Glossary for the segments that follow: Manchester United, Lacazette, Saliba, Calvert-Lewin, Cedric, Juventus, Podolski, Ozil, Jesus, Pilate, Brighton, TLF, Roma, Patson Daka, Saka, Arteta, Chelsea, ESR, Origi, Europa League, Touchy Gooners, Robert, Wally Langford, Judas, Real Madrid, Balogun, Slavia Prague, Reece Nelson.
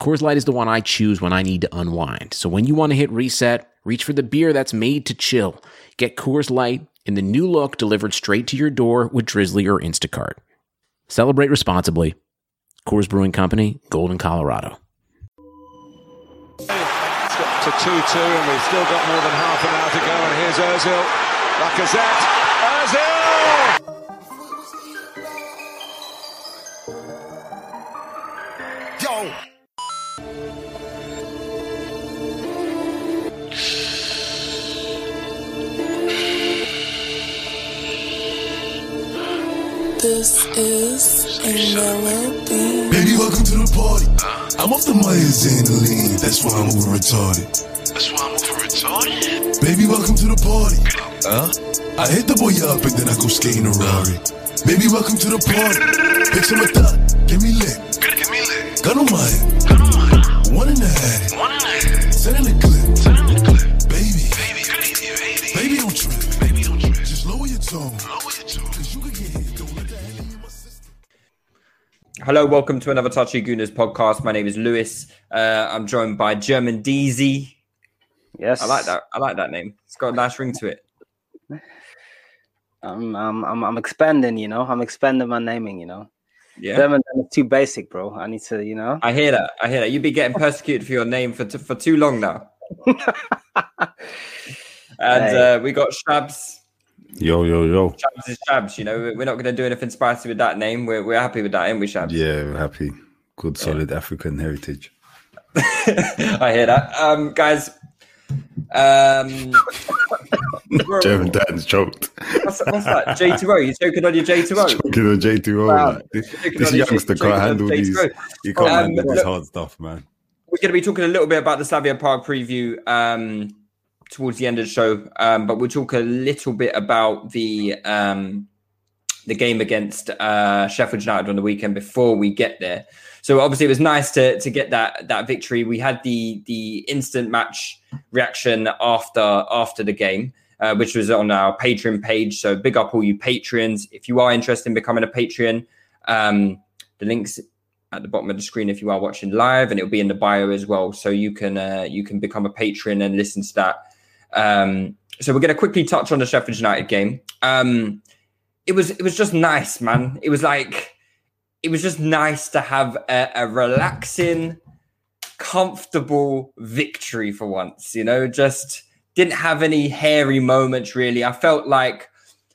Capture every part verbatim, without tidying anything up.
Coors Light is the one I choose when I need to unwind. So when you want to hit reset, reach for the beer that's made to chill. Get Coors Light in the new look delivered straight to your door with Drizzly or Instacart. Celebrate responsibly. Coors Brewing Company, Golden, Colorado. It's up to two two, and we've still got more than half an hour to go. And here's Ozil. Lacazette. Ozil! Yo! This is another thing. Baby, welcome to the party. Uh, I'm off the Myers and the lean. That's why I'm over retarded. That's why I'm over retarded? Baby, welcome to the party. Huh? I hit the boy up and then I go skating a Rari. Baby, welcome to the party. Picture my thought. Give me lit. Give me lit. Gun on my head. Gun on my head. One in the head. One in the head. Send in the clip. Send in the clip. Baby. Baby, baby, baby. Baby, don't trip. Baby, don't trip. Just lower your tone. Lower your tone. Cause you can get hit. Hello, welcome to another Touchy Gooners podcast. My name is Lewis. Uh, I'm joined by German D Z. Yes, I like that. I like that name. It's got a nice ring to it. I'm, I'm, I'm, I'm expanding. You know, I'm expanding my naming. You know, yeah. German is too basic, bro. I need to. You know, I hear that. I hear that. You've been getting persecuted for your name for t- for too long now. and hey. uh, we got Shabs. Yo, yo, yo. Shabs is Shabs, you know. We're not going to do anything spicy with that name. We're we're happy with that, ain't we, Shabs? Yeah, we're happy. Good, solid yeah. African heritage. I hear that. Um, guys, um... German Dan's choked. What's, what's that? J two O? You're choking on your J two O? He's choking on J two O. Wow. Like. This, this youngster can't handle these. He can't um, handle look, this hard stuff, man. We're going to be talking a little bit about the Slavia Prague preview Um towards the end of the show, um, but we'll talk a little bit about the um, the game against uh, Sheffield United on the weekend before we get there. So obviously it was nice to to get that that victory. We had the the instant match reaction after after the game, uh, which was on our Patreon page. So big up all you Patreons. If you are interested in becoming a Patreon, um, the link's at the bottom of the screen if you are watching live, and it'll be in the bio as well. So you can uh, you can become a Patreon and listen to that. Um, so we're going to quickly touch on the Sheffield United game. Um, it was it was just nice, man. It was like it was just nice to have a, a relaxing, comfortable victory for once. You know, just didn't have any hairy moments really. I felt like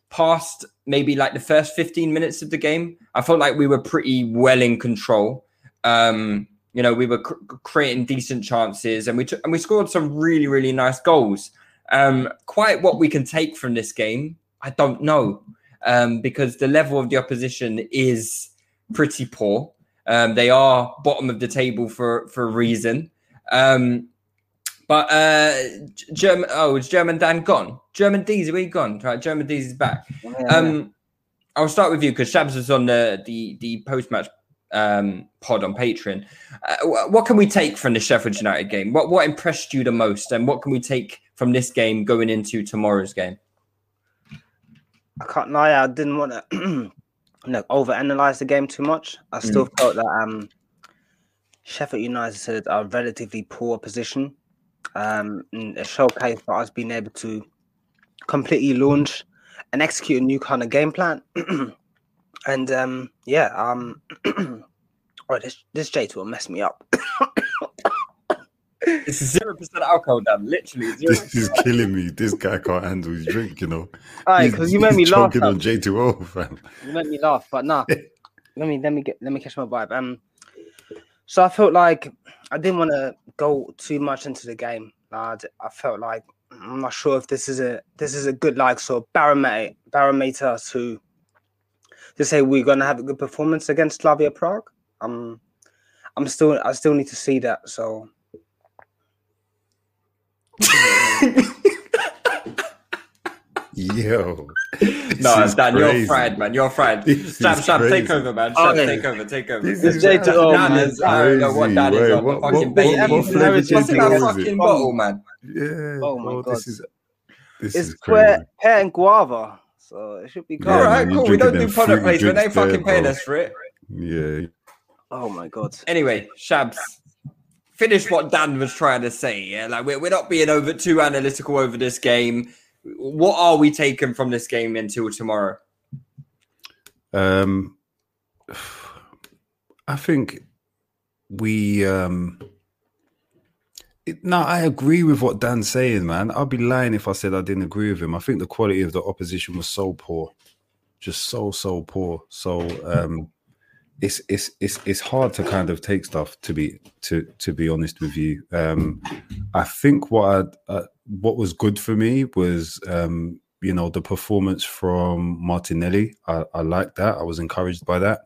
past maybe like the first fifteen minutes of the game, I felt like we were pretty well in control. Um, you know, we were cr- creating decent chances, and we t- and we scored some really really nice goals. Um, quite what we can take from this game, I don't know, um, because the level of the opposition is pretty poor. Um, they are bottom of the table for, for a reason. Um, but uh, German, oh, is German Dan gone? German D's, where you gone? Right, German D's is back. Yeah, um, yeah. I'll start with you because Shabs was on the the, the post match um, pod on Patreon. Uh, what can we take from the Sheffield United game? What what impressed you the most, and what can we take from this game going into tomorrow's game? I can't lie. I didn't want to look overanalyze the game too much. I still mm. felt that um, Sheffield United are a relatively poor position. Um, a showcase for us being able to completely launch and execute a new kind of game plan. and um, yeah, um, oh, this this J two will mess me up. It's zero percent alcohol, damn. Literally, zero percent. This is killing me. This guy can't handle his drink, you know. Alright, because you made me laugh. Talking on J two O, fam. You made me laugh, but nah. let me let me get let me catch my vibe. Um, so I felt like I didn't want to go too much into the game. I, I felt like I'm not sure if this is a this is a good like sort of barometer barometer to to say we're gonna have a good performance against Slavia Prague. Um, I'm still I still need to see that. So. Yo, no, Dan, you're fried, man. You're fried. Sam, Sam, take over, man. Sam, oh, take over, take over. This is J two O, oh, man. Is, I don't know what Dan is on the fucking bait. What's in that fucking bottle, man? Yeah. Oh my oh, god, this is this it's is crazy. Pear and guava, so it should be good. Yeah, all right, cool. We don't do product placement. They ain't fucking paying us for it. Yeah. Oh my god. Anyway, Shabs. Finish what Dan was trying to say. Yeah, like we're we're not being over too analytical over this game. What are we taking from this game until tomorrow? Um, I think we. Um, it, no, I agree with what Dan's saying, man. I'd be lying if I said I didn't agree with him. I think the quality of the opposition was so poor, just so so poor. So. Um, It's it's it's it's hard to kind of take stuff to be to to be honest with you. Um, I think what I, uh, what was good for me was um, you know the performance from Martinelli. I, I liked that. I was encouraged by that.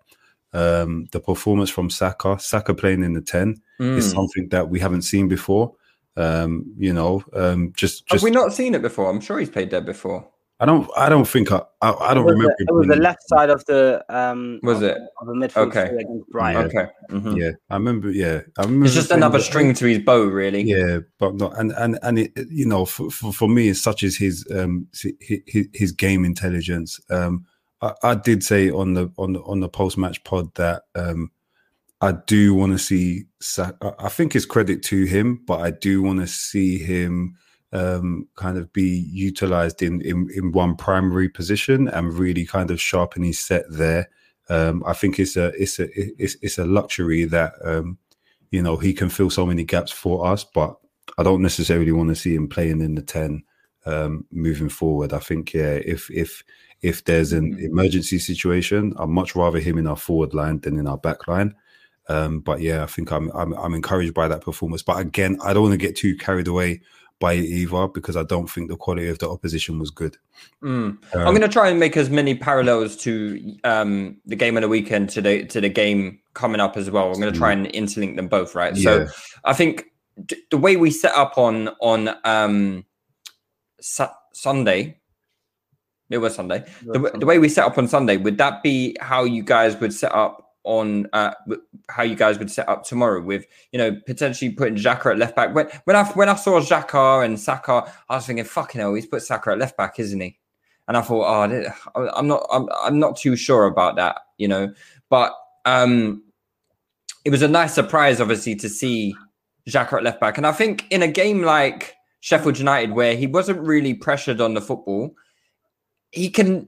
Um, the performance from Saka, Saka playing in the ten mm. is something that we haven't seen before. Um, you know, um, just, just have we not seen it before? I'm sure he's played there before. I don't. I don't think. I. I, I don't it remember. A, it was the left side of the. Um, was of, it? Of the midfield. Okay. Right. Yeah. Okay. Mm-hmm. Yeah. I remember. Yeah. I remember. It's just another that, string to his bow, really. Yeah, but not. And and and it, you know, for, for for me, such as his um his his game intelligence. Um, I, I did say on the on the on the post match pod that um, I do want to see. I think it's credit to him, but I do want to see him. Um, kind of be utilised in, in in one primary position and really kind of sharpen his set there. Um, I think it's a it's a it's it's a luxury that um, you know he can fill so many gaps for us. But I don't necessarily want to see him playing in the ten um, moving forward. I think yeah, if if if there's an emergency situation, I'd much rather him in our forward line than in our back line. Um, but yeah, I think I'm, I'm I'm encouraged by that performance. But again, I don't want to get too carried away by it either, because I don't think the quality of the opposition was good. Mm. Um, I'm going to try and make as many parallels to um, the game of the weekend to the to the game coming up as well. I'm going to try and interlink them both, right? Yeah. So I think d- the way we set up on on um, su- Sunday, it was Sunday. The, the way we set up on Sunday, would that be how you guys would set up on uh, how you guys would set up tomorrow with, you know, potentially putting Xhaka at left back? When when I when I saw Xhaka and Saka, I was thinking, fucking hell, he's put Saka at left back, isn't he? And I thought, oh, I'm not, I'm, I'm not too sure about that, you know. But um, it was a nice surprise, obviously, to see Xhaka at left back. And I think in a game like Sheffield United, where he wasn't really pressured on the football, he can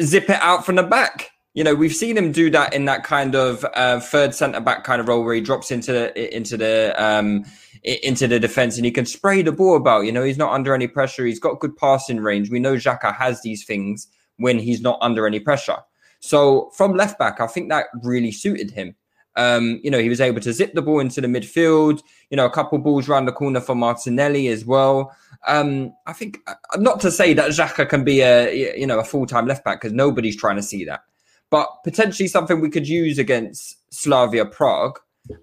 zip it out from the back. You know, we've seen him do that in that kind of uh, third centre back kind of role where he drops into the, into the um, into the defence and he can spray the ball about. You know, he's not under any pressure. He's got good passing range. We know Xhaka has these things when he's not under any pressure. So from left back, I think that really suited him. Um, you know, he was able to zip the ball into the midfield, you know, a couple balls around the corner for Martinelli as well. Um, I think not to say that Xhaka can be a, you know, a full-time left back, because nobody's trying to see that. But potentially something we could use against Slavia Prague,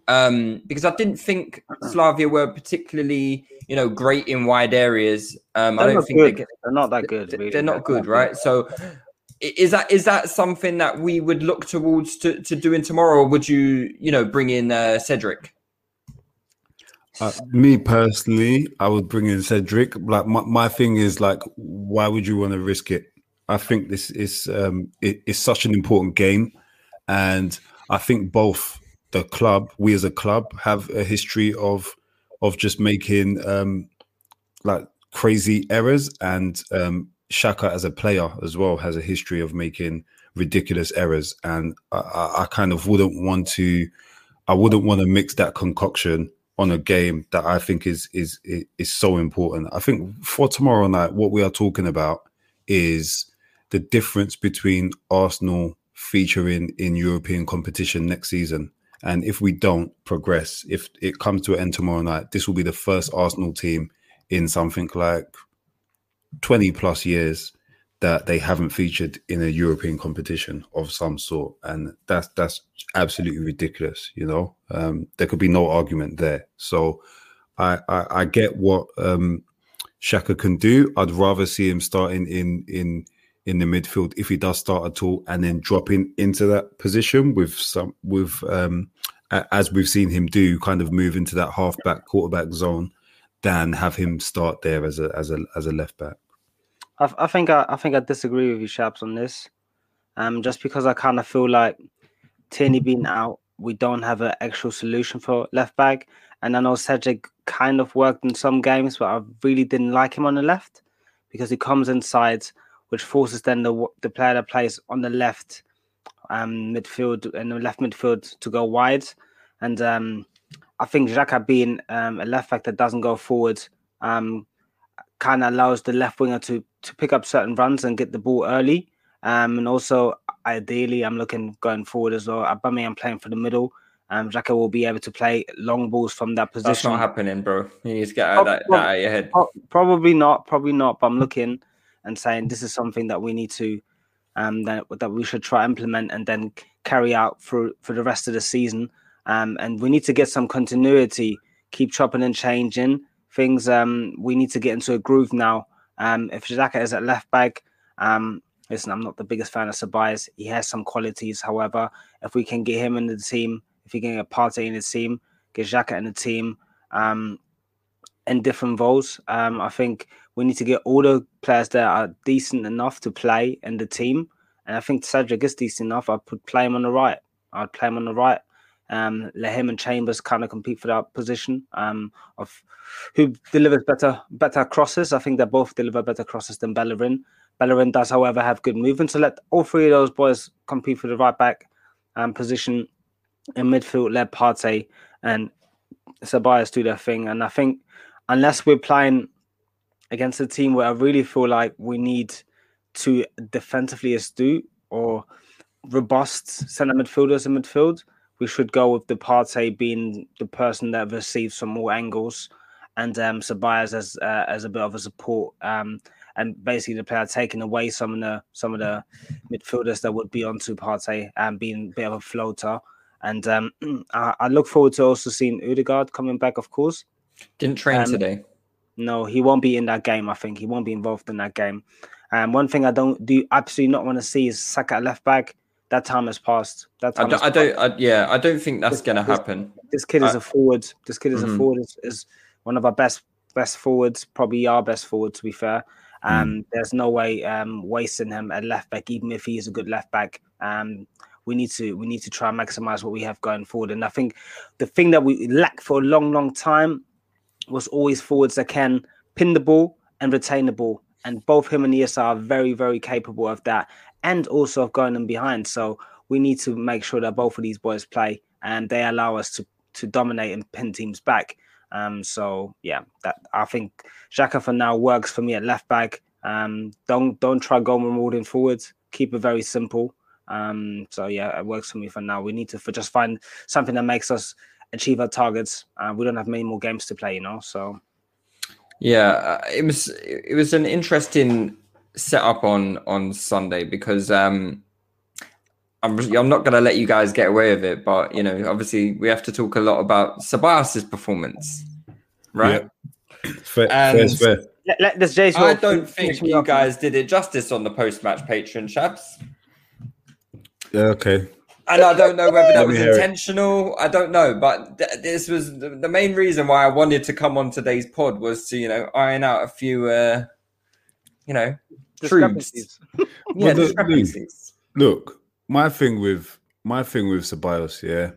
um, because I didn't think Slavia were particularly, you know, great in wide areas. Um, I don't think they get, they're not that good. Really. They're not good, right? So, is that is that something that we would look towards to, to doing tomorrow, or would you, you know, bring in uh, Cedric? Uh, me personally, I would bring in Cedric. Like my, my thing is like, why would you want to risk it? I think this is um, it, it's such an important game, and I think both the club, we as a club, have a history of of just making um, like crazy errors, and um, Xhaka as a player as well has a history of making ridiculous errors, and I, I kind of wouldn't want to, I wouldn't want to mix that concoction on a game that I think is is is so important. I think for tomorrow night, what we are talking about is the difference between Arsenal featuring in European competition next season. And if we don't progress, if it comes to an end tomorrow night, this will be the first Arsenal team in something like twenty plus years that they haven't featured in a European competition of some sort. And that's that's absolutely ridiculous, you know. Um, there could be no argument there. So I, I, I get what um, Xhaka can do. I'd rather see him starting in, in in the midfield if he does start at all, and then dropping into that position with some with um, as we've seen him do, kind of move into that halfback quarterback zone, than have him start there as a as a as a left back. I, I think I, I think I disagree with you, Shabs, on this. Um, just because I kind of feel like Tierney being out, we don't have an actual solution for left back. And I know Cedric kind of worked in some games, but I really didn't like him on the left because he comes inside, which forces then the the player that plays on the left um, midfield and the left midfield to go wide. And um, I think Xhaka being um, a left back that doesn't go forward um, kind of allows the left winger to to pick up certain runs and get the ball early. Um, and also, ideally, I'm looking going forward as well. Aubameyang playing for the middle. Um, Xhaka will be able to play long balls from that position. That's not happening, bro. You need to get out, probably, that, that out of your head. Probably not. Probably not. But I'm looking and saying this is something that we need to, um, that that we should try implement and then carry out for, for the rest of the season. Um, and we need to get some continuity. Keep chopping and changing things. Um, we need to get into a groove now. Um, if Xhaka is at left back, um. Listen, I'm not the biggest fan of Ceballos. He has some qualities. However, if we can get him in the team, if we can get Partey in the team, get Xhaka in the team, um, in different roles, um, I think we need to get all the players that are decent enough to play in the team. And I think Cedric is decent enough. I'd play him on the right. I'd play him on the right. Um, let him and Chambers kind of compete for that position um, of who delivers better better crosses. I think they both deliver better crosses than Bellerin. Bellerin does, however, have good movement. So let all three of those boys compete for the right back um, position in midfield. Let Partey and Ceballos do their thing. And I think unless we're playing against a team where I really feel like we need to defensively astute or robust centre midfielders in midfield, we should go with the Partey being the person that receives from all angles, and um, Ceballos as uh, as a bit of a support. Um, And basically, the player taking away some of the some of the midfielders that would be onto Partey and being a bit of a floater. And um, I, I look forward to also seeing Ødegaard coming back. Of course, didn't train um, today. No, he won't be in that game. I think he won't be involved in that game. And um, one thing I don't do absolutely not want to see is Saka at left back. That time has passed. That time I don't. I don't I, yeah, I don't think that's going to happen. This kid I, is a forward. This kid is mm-hmm. a forward. Is, is one of our best best forwards. Probably our best forward, to be fair. Um, there's no way um, wasting him at left back, even if he is a good left back. Um, we need to we need to try and maximise what we have going forward. And I think the thing that we lacked for a long, long time was always forwards that can pin the ball and retain the ball. And both him and E S R are very, very capable of that, and also of going in behind. So we need to make sure that both of these boys play and they allow us to to dominate and pin teams back. Um, so yeah, that I think Xhaka for now works for me at left back. Um, don't don't try Goldman Walding forwards. Keep it very simple. Um, so yeah, it works for me for now. We need to for just find something that makes us achieve our targets. Uh, we don't have many more games to play, you know. So yeah, it was it was an interesting setup on on Sunday because um, I'm I'm not going to let you guys get away with it, but you know, obviously, we have to talk a lot about Ceballos' performance, right? Yeah. Fair, and fair, fair. Let, let this J two O I don't think you guys did it justice on the post-match Patreon, chaps. Yeah, okay. And I don't know whether that was intentional. It. I don't know, but th- this was the, the main reason why I wanted to come on today's pod was to you know iron out a few, uh, you know, truths. yeah, discrepancies. Look. My thing with my thing with Ceballos, yeah,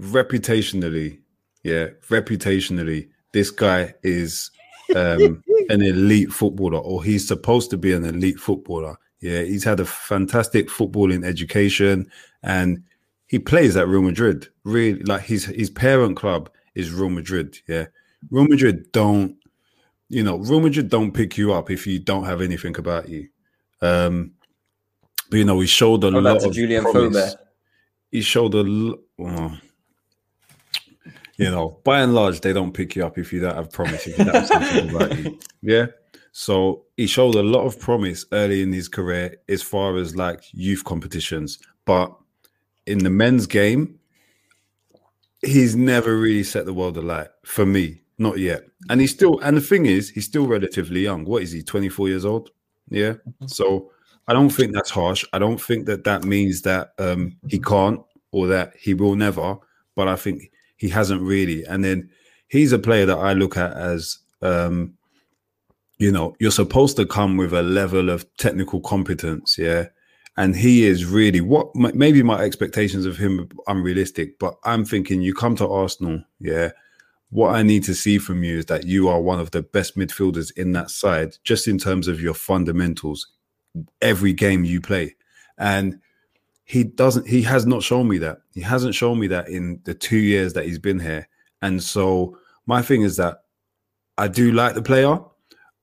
reputationally, yeah, reputationally, this guy is um, an elite footballer, or he's supposed to be an elite footballer. Yeah, he's had a fantastic footballing education, and he plays at Real Madrid. Really, like his his parent club is Real Madrid. Yeah, Real Madrid don't, you know, Real Madrid don't pick you up if you don't have anything about you. Um, but you know, he showed a oh, lot of Julian promise. Fober. He showed a lot. Oh. You know, by and large, they don't pick you up if you don't have promise. If you don't have something about you. Yeah. So he showed a lot of promise early in his career as far as like youth competitions. But in the men's game, he's never really set the world alight for me. Not yet. And he's still, and the thing is, he's still relatively young. What is he, twenty-four years old? Yeah. So I don't think that's harsh. I don't think that that means that um, he can't or that he will never. But I think he hasn't really. And then he's a player that I look at as, um, you know, you're supposed to come with a level of technical competence, yeah? And he is really, what maybe my expectations of him are unrealistic, but I'm thinking you come to Arsenal, yeah? What I need to see from you is that you are one of the best midfielders in that side, just in terms of your fundamentals, every game you play. And he doesn't, he has not shown me that. He hasn't shown me that in the two years that he's been here. And so my thing is that I do like the player.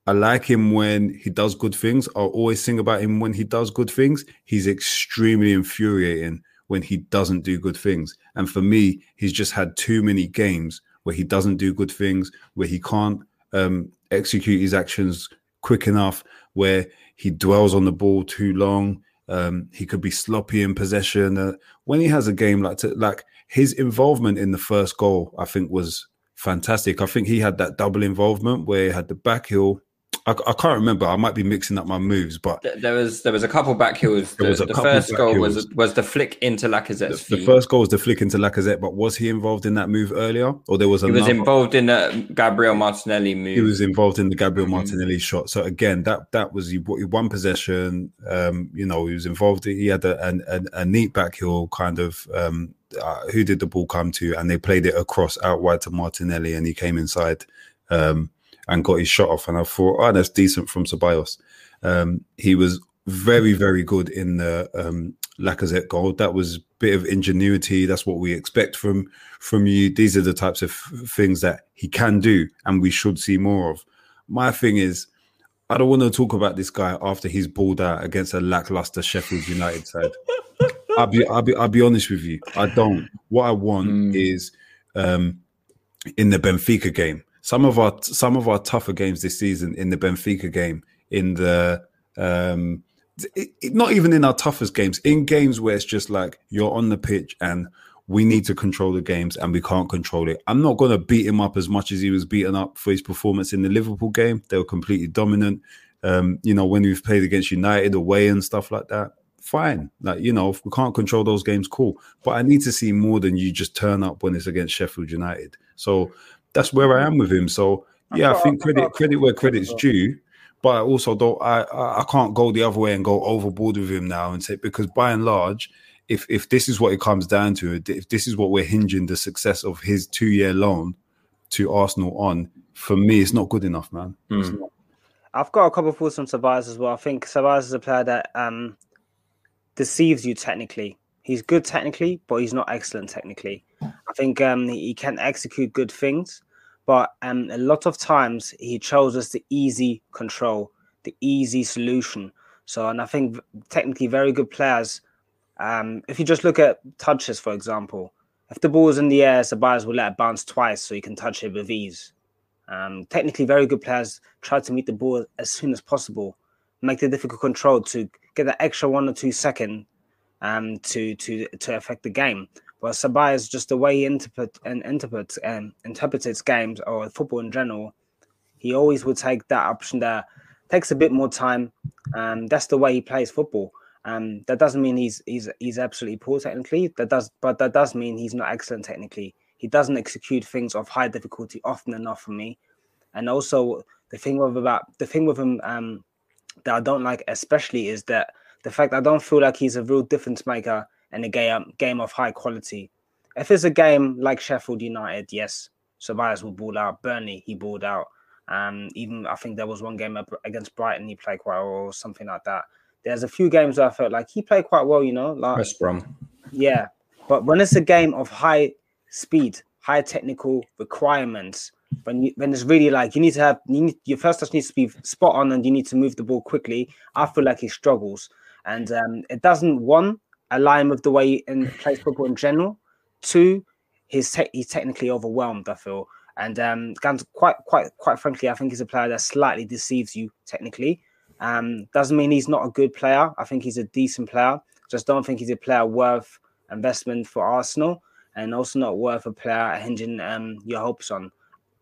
I like him when he does good things. I'll always sing about him when he does good things. He's extremely infuriating when he doesn't do good things. And for me, he's just had too many games where he doesn't do good things, where he can't um, execute his actions quick enough, where he dwells on the ball too long. Um, he could be sloppy in possession. Uh, when he has a game like to, like his involvement in the first goal, I think was fantastic. I think he had that double involvement where he had the back heel. I, I can't remember. I might be mixing up my moves, but there was there was a couple back heels. The, the first goal heels. was was the flick into Lacazette's feet. The, the first goal was the flick into Lacazette. But was he involved in that move earlier, or there was another? He was involved in the Gabriel Martinelli move. He was involved in the Gabriel Martinelli mm-hmm. shot. So again, that that was he won possession. Um, you know, he was involved. He had a a, a neat back heel kind of. Um, uh, who did the ball come to? And they played it across out wide to Martinelli, and he came inside. Um, and got his shot off. And I thought, oh, that's decent from Ceballos. Um, he was very, very good in the um, Lacazette goal. That was a bit of ingenuity. That's what we expect from, from you. These are the types of f- things that he can do and we should see more of. My thing is, I don't want to talk about this guy after he's balled out against a lackluster Sheffield United side. I'll be, I'll be, I'll be honest with you. I don't. What I want mm. is um, in the Benfica game, Some of our some of our tougher games this season, in the Benfica game, in the um, it, it, not even in our toughest games, in games where it's just like you're on the pitch and we need to control the games and we can't control it. I'm not going to beat him up as much as he was beaten up for his performance in the Liverpool game. They were completely dominant. Um, you know, when we've played against United away and stuff like that, fine. Like, you know, if we can't control those games, cool. But I need to see more than you just turn up when it's against Sheffield United. So that's where I am with him. So yeah, I think credit credit where credit's due, but I also don't. I I can't go the other way and go overboard with him now and say, because by and large, if if this is what it comes down to, if this is what we're hinging the success of his two year loan to Arsenal on, for me, it's not good enough, man. Mm. Not. I've got a couple of thoughts from Ceballos as well. I think Ceballos is a player that um, deceives you technically. He's good technically, but he's not excellent technically. I think um, he can execute good things. But um, a lot of times he chose us the easy control, the easy solution. So, and I think technically very good players, um, if you just look at touches, for example, if the ball's in the air, Ceballos will let it bounce twice so you can touch it with ease. Um, technically very good players try to meet the ball as soon as possible, make the difficult control to get that extra one or two second um, to, to, to affect the game. But Ceballos, just the way he interpret and interprets and um, interprets games or football in general, he always will take that option that takes a bit more time. Um, that's the way he plays football. Um, that doesn't mean he's he's he's absolutely poor technically. That does, but that does mean he's not excellent technically. He doesn't execute things of high difficulty often enough for me. And also the thing with about the thing with him um, that I don't like especially is that the fact I don't feel like he's a real difference maker and a game, game of high quality. If it's a game like Sheffield United, yes, Ceballos will ball out. Burnley, he balled out. Um, even I think there was one game up against Brighton he played quite well or something like that. There's a few games where I felt like he played quite well, you know. Like, West Brom. Yeah. But when it's a game of high speed, high technical requirements. When you, when it's really like you need to have you need, your first touch needs to be spot on, and you need to move the ball quickly. I feel like he struggles, and um, it doesn't one align with the way he plays football in general. Two, he's te- he's technically overwhelmed, I feel, and um, quite quite quite frankly, I think he's a player that slightly deceives you technically. Um, doesn't mean he's not a good player. I think he's a decent player. Just don't think he's a player worth investment for Arsenal, and also not worth a player hinging um, your hopes on.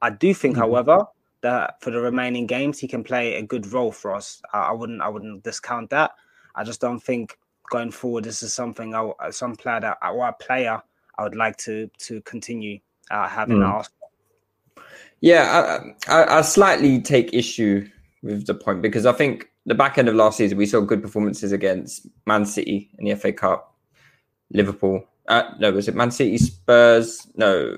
I do think, however, that for the remaining games he can play a good role for us. I, I wouldn't, I wouldn't discount that. I just don't think going forward this is something, I, some player that, or a player I would like to to continue uh, having. Mm. Arsenal. Yeah, I, I, I slightly take issue with the point, because I think the back end of last season we saw good performances against Man City in the F A Cup, Liverpool. Uh, no, was it Man City, Spurs? No.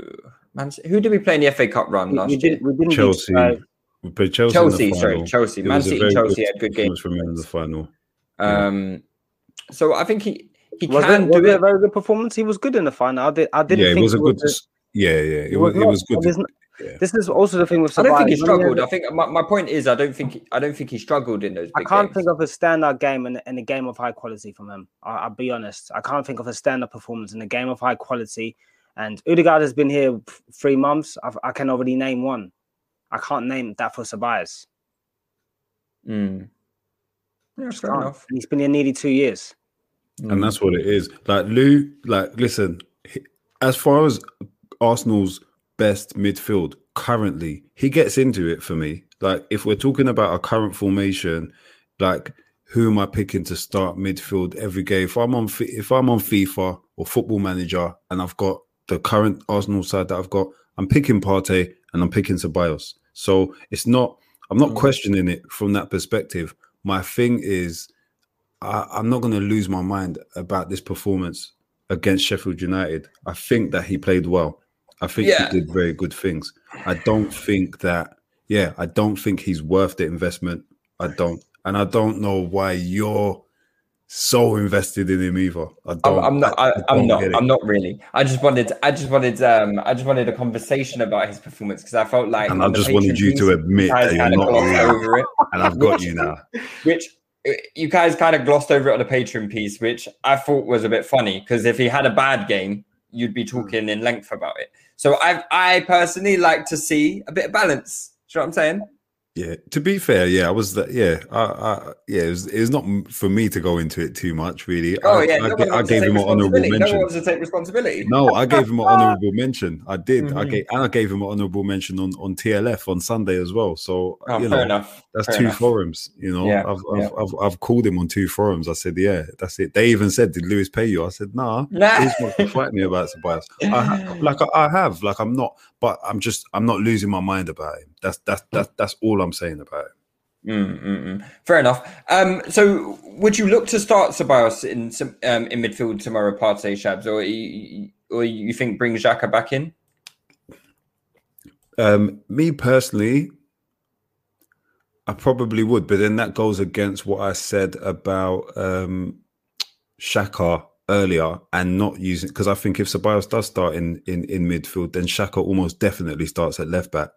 Man, who did we play in the F A Cup run last we, we did, we didn't year? Chelsea. Uh, we played Chelsea. Chelsea, sorry, Chelsea. Man City and Chelsea had good games from in the final. Um, yeah. So I think he, he was can it, do was it. A very good performance. He was good in the final. I, did, I didn't. Yeah, think it was a good. Was a, yeah, yeah, it, it was. was not, it was good. It yeah. This is also the thing with. Ceballos. I don't think he struggled. I think my, my point is I don't think he, I don't think he struggled in those. Big I can't games. think of a standout game in, in a game of high quality from him. I, I'll be honest. I can't think of a standout performance in a game of high quality. And Ødegaard has been here three months. I've, I can already name one. I can't name that for Ceballos. Mm. Yeah, fair enough. And he's been here nearly two years. And mm. that's what it is. Like, Lou, like, listen, he, as far as Arsenal's best midfield currently, he gets into it for me. Like, if we're talking about a current formation, like, who am I picking to start midfield every game? If I'm on, if I'm on FIFA or Football Manager and I've got the current Arsenal side that I've got, I'm picking Partey and I'm picking Ceballos. So it's not, I'm not mm. questioning it from that perspective. My thing is, I, I'm not going to lose my mind about this performance against Sheffield United. I think that he played well. I think yeah. he did very good things. I don't think that, yeah, I don't think he's worth the investment. I don't. And I don't know why you're so invested in him either. I don't, I'm not. I, I don't I'm not. I'm not really. I just wanted. I just wanted. Um. I just wanted a conversation about his performance, because I felt like. And I just wanted you to admit that you're not over it, and I've got you now. Which you guys kind of glossed over it on the Patreon piece, which I thought was a bit funny, because if he had a bad game, you'd be talking in length about it. So I, I personally like to see a bit of balance. Do you know what I'm saying? Yeah, to be fair, yeah, I was that. Yeah, I, I, yeah, it was, it was not for me to go into it too much, really. Oh I, yeah, I, no I, I gave him an honourable mention. No one wants to take responsibility. No, I gave him an honourable mention. I did. Mm-hmm. I gave and I gave him an honourable mention on, on T L F on Sunday as well. So oh, you know, fair enough. That's fair two enough. forums. You know, yeah, I've I've, yeah. I've I've called him on two forums. I said, yeah, that's it. They even said, did Lewis pay you? I said, nah. nah. Lewis wants to fight me about Ceballos. I like I, I have like I'm not, but I'm just I'm not losing my mind about him. That's that's that's that's all I'm. I'm saying about it. Mm, mm, mm. Fair enough. Um, so, would you look to start Ceballos in um, in midfield tomorrow, Partey, Shabs, or you, or you think bring Xhaka back in? Um, me personally, I probably would, but then that goes against what I said about um, Xhaka earlier and not using, because I think if Ceballos does start in, in, in midfield, then Xhaka almost definitely starts at left back.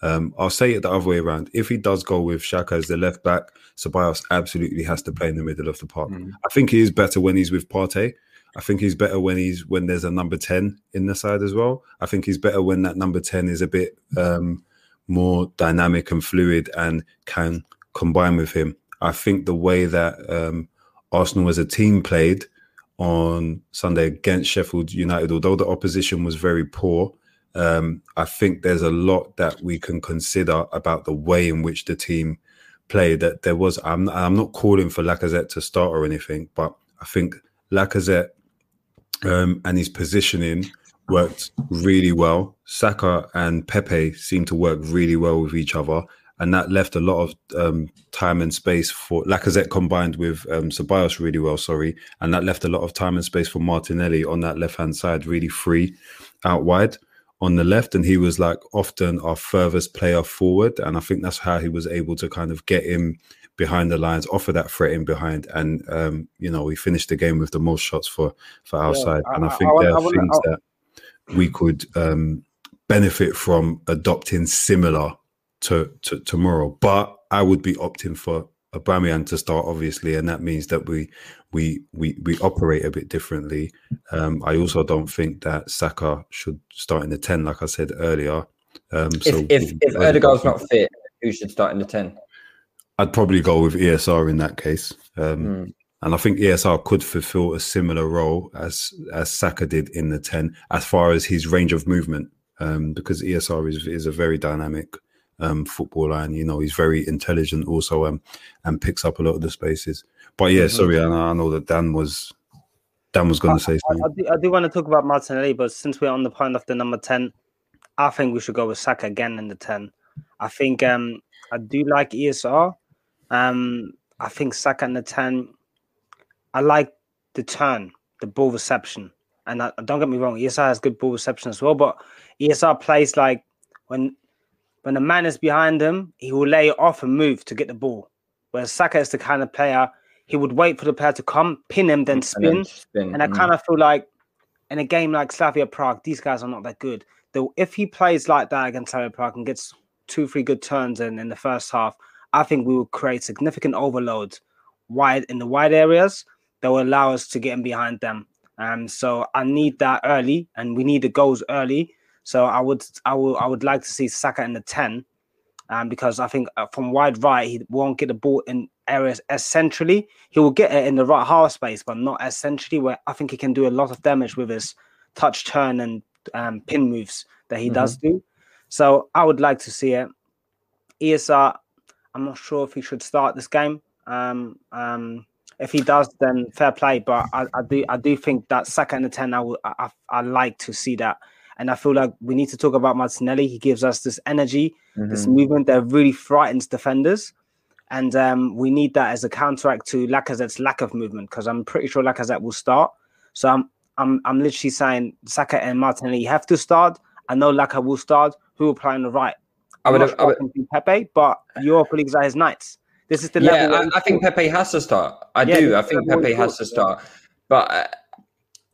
Um, I'll say it the other way around. If he does go with Xhaka as the left back, Ceballos absolutely has to play in the middle of the park. Mm. I think he is better when he's with Partey. I think he's better when he's when there's a number ten in the side as well. I think he's better when that number ten is a bit um, more dynamic and fluid and can combine with him. I think the way that um, Arsenal as a team played on Sunday against Sheffield United, although the opposition was very poor, Um, I think there's a lot that we can consider about the way in which the team played. That there was, I'm, I'm not calling for Lacazette to start or anything, but I think Lacazette um, and his positioning worked really well. Saka and Pepe seemed to work really well with each other, and that left a lot of um, time and space for Lacazette combined with um, Ceballos really well, sorry. And that left a lot of time and space for Martinelli on that left-hand side, really free out wide on the left, and he was like often our furthest player forward, and I think that's how he was able to kind of get him behind the lines, offer that threat in behind, and um, you know, we finished the game with the most shots for for our yeah, side, and I, I think I, there I, are I, things I, that we could um, benefit from adopting similar to, to, to Moro. But I would be opting for Aubameyang to start, obviously, and that means that we we we we operate a bit differently. Um, I also don't think that Saka should start in the ten, like I said earlier. Um, so if if, if Ødegaard's not fit, who should start in the ten? I'd probably go with E S R in that case. Um, mm. And I think E S R could fulfill a similar role as as Saka did in the ten, as far as his range of movement, um, because E S R is is a very dynamic um, footballer, and you know he's very intelligent also, um, and picks up a lot of the spaces. But yeah, mm-hmm. sorry, I know, I know that Dan was Dan was going to say something. I, I, do, I do want to talk about Martinelli, but since we're on the point of the number ten, I think we should go with Saka again in the ten. I think um, I do like E S R. Um, I think Saka in the ten. I like the turn, the ball reception. And I, don't get me wrong, E S R has good ball reception as well, but E S R plays like when when the man is behind him, he will lay off and move to get the ball. Whereas Saka is the kind of player, he would wait for the player to come, pin him, then spin. And, then spin. and I kind of feel like in a game like Slavia Prague, these guys are not that good. Though if he plays like that against Slavia Prague and gets two, three good turns in, in the first half, I think we will create significant overloads wide in the wide areas that will allow us to get in behind them. Um, so I need that early, and we need the goals early. So I would, I will, I would like to see Saka in the ten, um, because I think from wide right he won't get the ball in areas as centrally. He will get it in the right half space, but not as centrally. Where I think he can do a lot of damage with his touch, turn, and um, pin moves that he mm-hmm. does do. So I would like to see it. E S R, I'm not sure if he should start this game. Um, um. If he does, then fair play. But I, I do, I do think that Saka in the ten, I, will, I, I like to see that, and I feel like we need to talk about Martinelli. He gives us this energy, mm-hmm. this movement that really frightens defenders, and um, we need that as a counteract to Lacazette's lack of movement. Because I'm pretty sure Lacazette will start. So I'm, I'm, I'm literally saying Saka and Martinelli have to start. I know Lacazette will start. Who will play on the right? I'm I would, I would Pepe, but Europa League is nights. This is the level. Yeah, I, I think Pepe has to start. I yeah, do. I think Pepe has to start. But uh,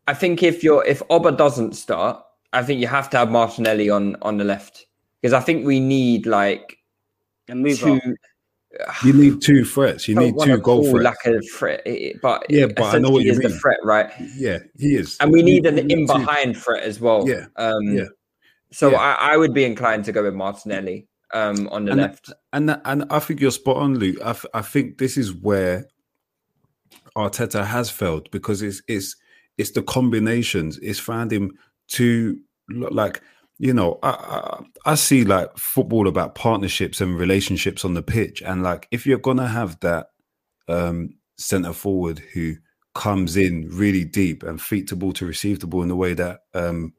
I think if you're if Oba doesn't start, I think you have to have Martinelli on, on the left, because I think we need like two. You need two threats. You need two goal threats. Like a threat, but yeah, but I know what you mean. He's the threat, right? Yeah, he is. And we need we, an we need in behind two. threat as well. Yeah. Um, yeah. So yeah. I, I would be inclined to go with Martinelli. Um, on the and, left, and that, and I think you're spot on, Luke. I, f- I think this is where Arteta has failed, because it's it's it's the combinations. It's found him too, like you know. I, I I see like football about partnerships and relationships on the pitch, and like if you're gonna have that um, centre forward who comes in really deep and feet to ball to receive the ball in the way that um,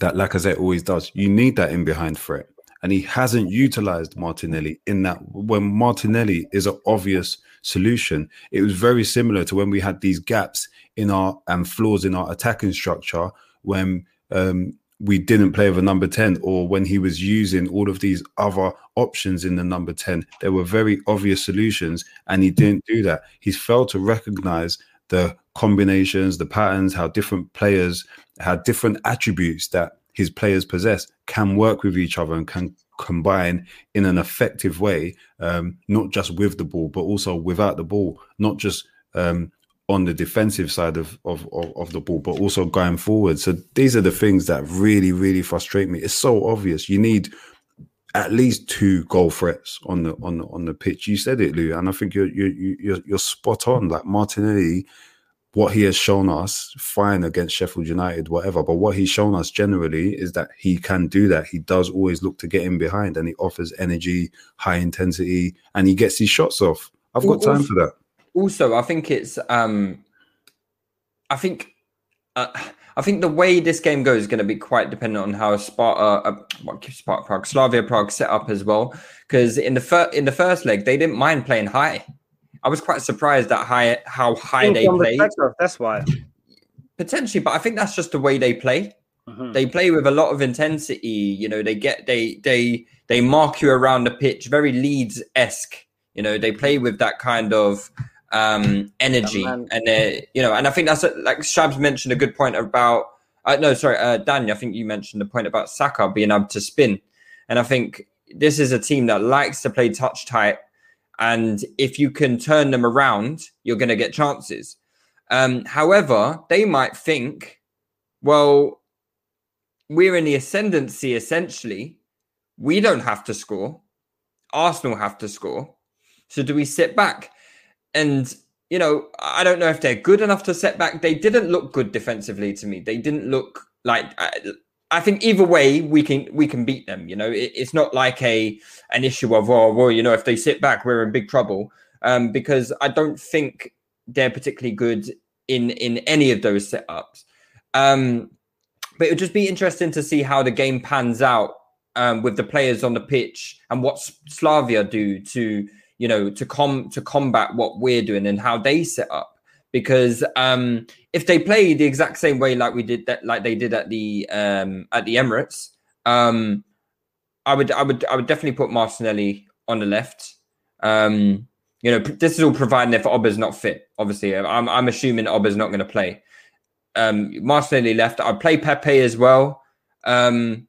that Lacazette always does, you need that in behind threat. And he hasn't utilised Martinelli in that. When Martinelli is an obvious solution, it was very similar to when we had these gaps in our and flaws in our attacking structure when um, we didn't play with a number ten, or when he was using all of these other options in the number ten. There were very obvious solutions, and he didn't do that. He's failed to recognise the combinations, the patterns, how different players had different attributes that his players possess, can work with each other and can combine in an effective way, um, not just with the ball, but also without the ball, not just um, on the defensive side of, of, of, of the ball, but also going forward. So these are the things that really, really frustrate me. It's so obvious. You need at least two goal threats on the on the, on the pitch. You said it, Lou, and I think you're, you're, you're, you're spot on. Like Martinelli, what he has shown us, fine against Sheffield United, whatever, but what he's shown us generally is that he can do that. He does always look to get in behind, and he offers energy, high intensity, and he gets his shots off. I've got also, time for that. Also, I think it's, um, I think, uh, I think the way this game goes is going to be quite dependent on how Sparta, uh, what, Sparta Prague, Slavia Prague set up as well. Because in the fir- in the first leg, they didn't mind playing high. I was quite surprised at high, how high they played. That's why. Potentially, but I think that's just the way they play. Mm-hmm. They play with a lot of intensity. You know, they get they they they mark you around the pitch, very Leeds-esque. You know, they play with that kind of um, energy, and you know, and I think that's a, like Shab's mentioned a good point about Uh, no, sorry, uh, Dan, I think you mentioned the point about Saka being able to spin. And I think this is a team that likes to play touch tight. And if you can turn them around, you're going to get chances. Um, however, they might think, well, we're in the ascendancy, essentially. We don't have to score. Arsenal have to score. So do we sit back? And, you know, I don't know if they're good enough to sit back. They didn't look good defensively to me. They didn't look like... I, I think either way, we can we can beat them. You know, it, it's not like a an issue of, oh, well, you know, if they sit back, we're in big trouble. Um, because I don't think they're particularly good in, in any of those setups. Um, but it would just be interesting to see how the game pans out um, with the players on the pitch and what Slavia do to... you know, to com to combat what we're doing and how they set up. Because um, if they play the exact same way like we did that, like they did at the um, at the Emirates, um, I would I would I would definitely put Martinelli on the left. Um, you know, this is all providing if Aubameyang's not fit. Obviously, I'm I'm assuming Aubameyang's not going to play. Um, Martinelli left. I'd play Pepe as well. Um,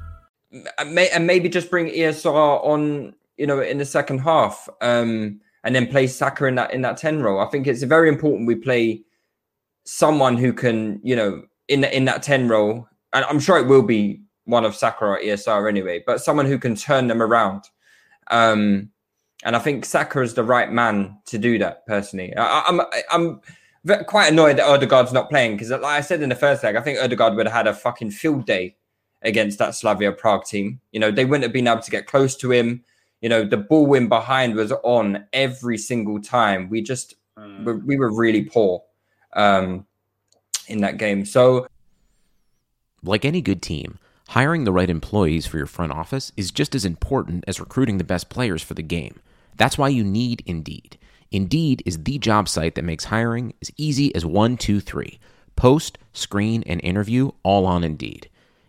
And maybe just bring E S R on, you know, in the second half, um, and then play Saka in that in that ten role. I think it's very important we play someone who can, you know, in the, in that ten role, and I'm sure it will be one of Saka or E S R anyway, but someone who can turn them around. Um, and I think Saka is the right man to do that. Personally, I, I'm I'm quite annoyed that Ødegaard's not playing, because, like I said in the first leg, I think Ødegaard would have had a fucking field day against that Slavia Prague team. You know, they wouldn't have been able to get close to him. You know, the ball in behind was on every single time. We just, mm. we, we were really poor um, in that game. So, like any good team, hiring the right employees for your front office is just as important as recruiting the best players for the game. That's why you need Indeed. Indeed is the job site that makes hiring as easy as one, two, three. Post, screen, and interview all on Indeed.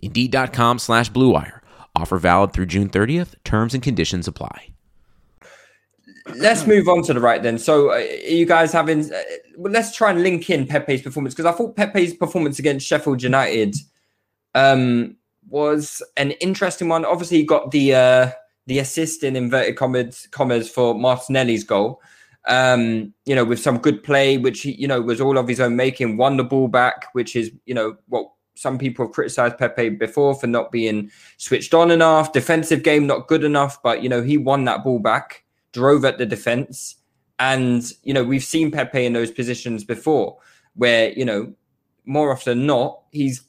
Indeed.com slash Blue Wire. Offer valid through June thirtieth. Terms and conditions apply. Let's move on to the right then. So uh, you guys having... Uh, well, let's try and link in Pepe's performance, because I thought Pepe's performance against Sheffield United um, was an interesting one. Obviously, he got the uh, the assist in inverted commas, commas for Martinelli's goal. Um, you know, with some good play, which, he, you know, was all of his own making. Won the ball back, which is, you know, what... Some people have criticised Pepe before for not being switched on enough. Defensive game, not good enough. But, you know, he won that ball back, drove at the defence. And, you know, we've seen Pepe in those positions before where, you know, more often than not, he's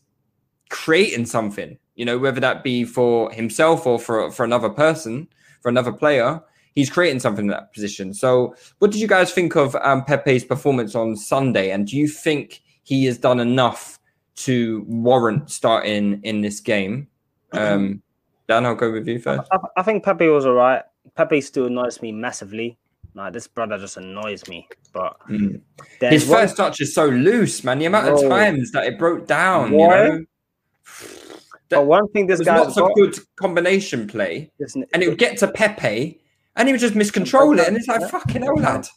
creating something, you know, whether that be for himself or for, for another person, for another player. He's creating something in that position. So what did you guys think of um, Pepe's performance on Sunday? And do you think he has done enough to warrant starting in this game? Um, Dan, I'll go with you first. I, I think Pepe was all right. Pepe still annoys me massively. Like, this brother just annoys me. But mm. his first one... touch is so loose, man. The amount Whoa. of times that it broke down, Whoa. you know. That, but one thing this guy lots got... of good combination play, Isn't it? and it would get to Pepe, and he would just miscontrol it, it, and it's like, yeah. fucking hell, lad.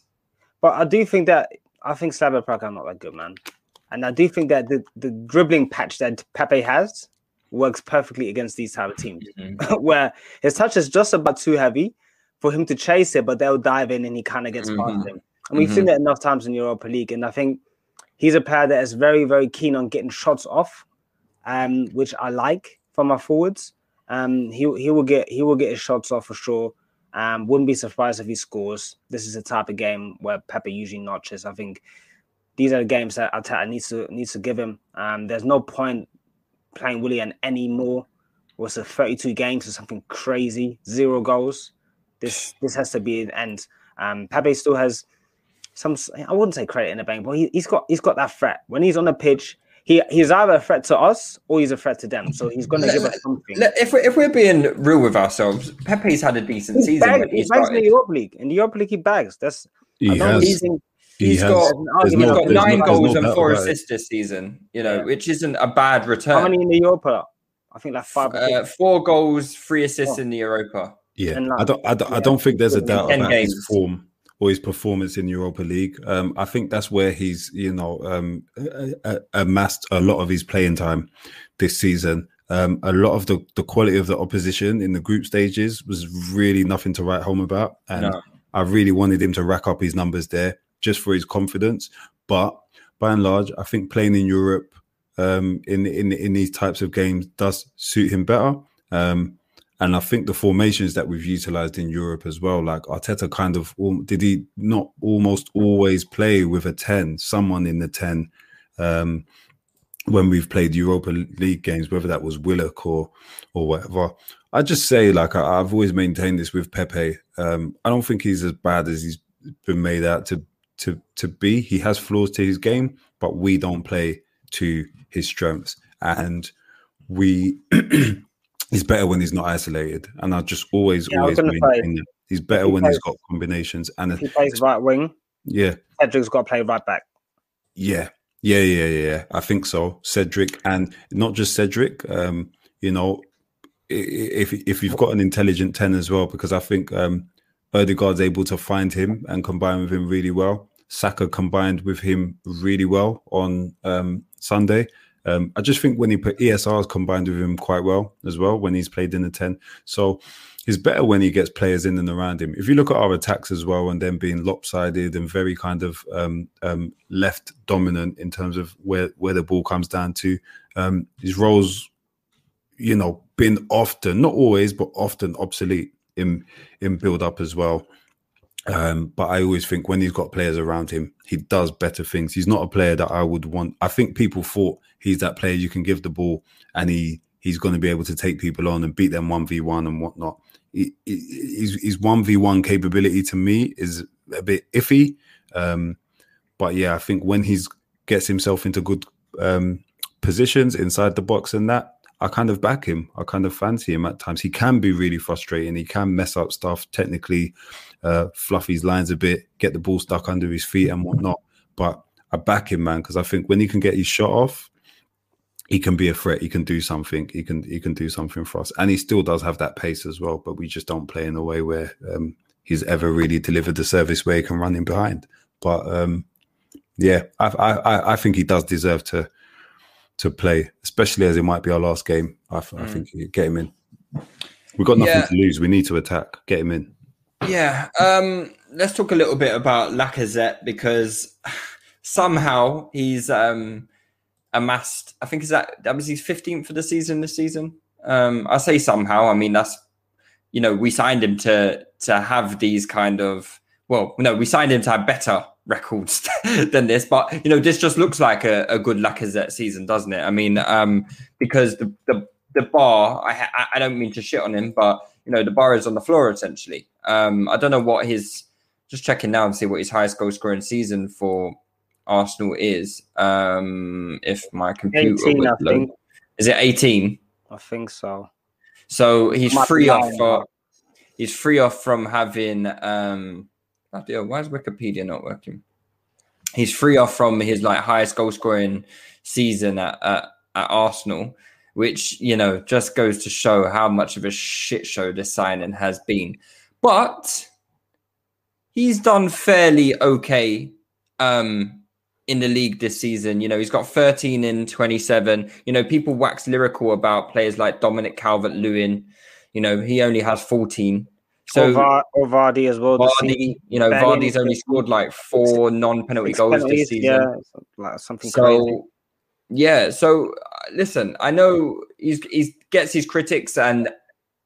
But I do think that, I think Slavia Prague are not that good, man. And I do think that the, the dribbling patch that Pepe has works perfectly against these type of teams, mm-hmm. where his touch is just about too heavy for him to chase it, but they'll dive in and he kind of gets mm-hmm. past him. And we've mm-hmm. seen that enough times in Europa League. And I think he's a player that is very, very keen on getting shots off, um, which I like from our forwards. Um, he he will get he will get his shots off for sure. Um, wouldn't be surprised if he scores. This is the type of game where Pepe usually notches. I think these are the games that Arteta needs to needs to give him. Um, there's no point playing Willian anymore. Was a thirty-two games or something crazy, zero goals. This this has to be an end. Um, Pepe still has some. I wouldn't say credit in the bank, but he, he's got he's got that threat. When he's on the pitch, he he's either a threat to us or he's a threat to them. So he's going to give us something. Let, if we're if we're being real with ourselves, Pepe's had a decent he's season. Bagged, he he bags in the Europa League. In the Europa League, he bags. That's he has. He's in, He's he got, he's no, got nine no, goals no and four assists this season, you know, yeah. which isn't a bad return. How many in the Europa? I think like five. Uh, four goals, three assists oh. in the Europa. Yeah, like, I don't, I don't, yeah. I don't think there's a doubt about games. his form or his performance in Europa League. Um, I think that's where he's, you know, um, amassed a lot of his playing time this season. Um, a lot of the, the quality of the opposition in the group stages was really nothing to write home about, and no. I really wanted him to rack up his numbers there, just for his confidence. But by and large, I think playing in Europe um, in, in in these types of games does suit him better. Um, and I think the formations that we've utilised in Europe as well, like Arteta kind of, did he not almost always play with a ten, someone in the ten, um, when we've played Europa League games, whether that was Willock or, or whatever. I just say, like, I, I've always maintained this with Pepe. Um, I don't think he's as bad as he's been made out to To, to be. He has flaws to his game, but we don't play to his strengths, and we he's better when he's not isolated. And I just always yeah, always maintain that he's better he when plays, he's got combinations. And he plays right wing. Yeah, Cedric's got to play right back. Yeah, yeah, yeah, yeah. I think so. Cedric, and not just Cedric. Um, you know, if if you've got an intelligent ten as well, because I think um, Ødegaard's able to find him and combine with him really well. Saka combined with him really well on um, Sunday. Um, I just think when he put E S R's combined with him quite well as well when he's played in the ten. So he's better when he gets players in and around him. If you look at our attacks as well and then being lopsided and very kind of um, um, left dominant in terms of where, where the ball comes down to, um, his role's, you know, been often, not always, but often obsolete in, in build-up as well. Um, but I always think when he's got players around him, he does better things. He's not a player that I would want. I think people thought he's that player you can give the ball and he he's going to be able to take people on and beat them one v one and whatnot. He, he, his, his one v one capability to me is a bit iffy. Um, but yeah, I think when he gets himself into good um, positions inside the box and that, I kind of back him. I kind of fancy him at times. He can be really frustrating. He can mess up stuff technically, uh, fluff his lines a bit, get the ball stuck under his feet and whatnot. But I back him, man, because I think when he can get his shot off, he can be a threat. He can do something. He can he can do something for us. And he still does have that pace as well, but we just don't play in a way where um, he's ever really delivered the service where he can run in behind. But um, yeah, I, I I think he does deserve to to play, especially as it might be our last game. I, th- I think mm. get him in. We've got nothing yeah. to lose. We need to attack. Get him in. Yeah. Um, let's talk a little bit about Lacazette, because somehow he's um, amassed, I think is that, that was his fifteenth for the season this season. Um, I say somehow, I mean, that's, you know, we signed him to, to have these kind of, well, no, we signed him to have better records than this, but you know, this just looks like a, a good Lacazette season, doesn't it? I mean, um, because the the, the bar, I, I I don't mean to shit on him, but you know, the bar is on the floor essentially. Um, I don't know what his, just checking now and see what his highest goal scoring season for Arsenal is. Um, if my computer eighteen, was low. Is it eighteen? I think so. So he's my free plan. off. Uh, he's free off from having. Um, Oh dear, why is Wikipedia not working? He's free off from his like highest goal scoring season at, at, at Arsenal, which, you know, just goes to show how much of a shit show this signing has been. But he's done fairly okay um, in the league this season. You know, he's got thirteen in twenty-seven. You know, people wax lyrical about players like Dominic Calvert-Lewin. You know, he only has fourteen. So or Vardy as well. Vardy, you know, Vardy's only scored like four non-penalty goals this season. Yeah, something crazy. Yeah, so listen, I know he's he gets his critics, and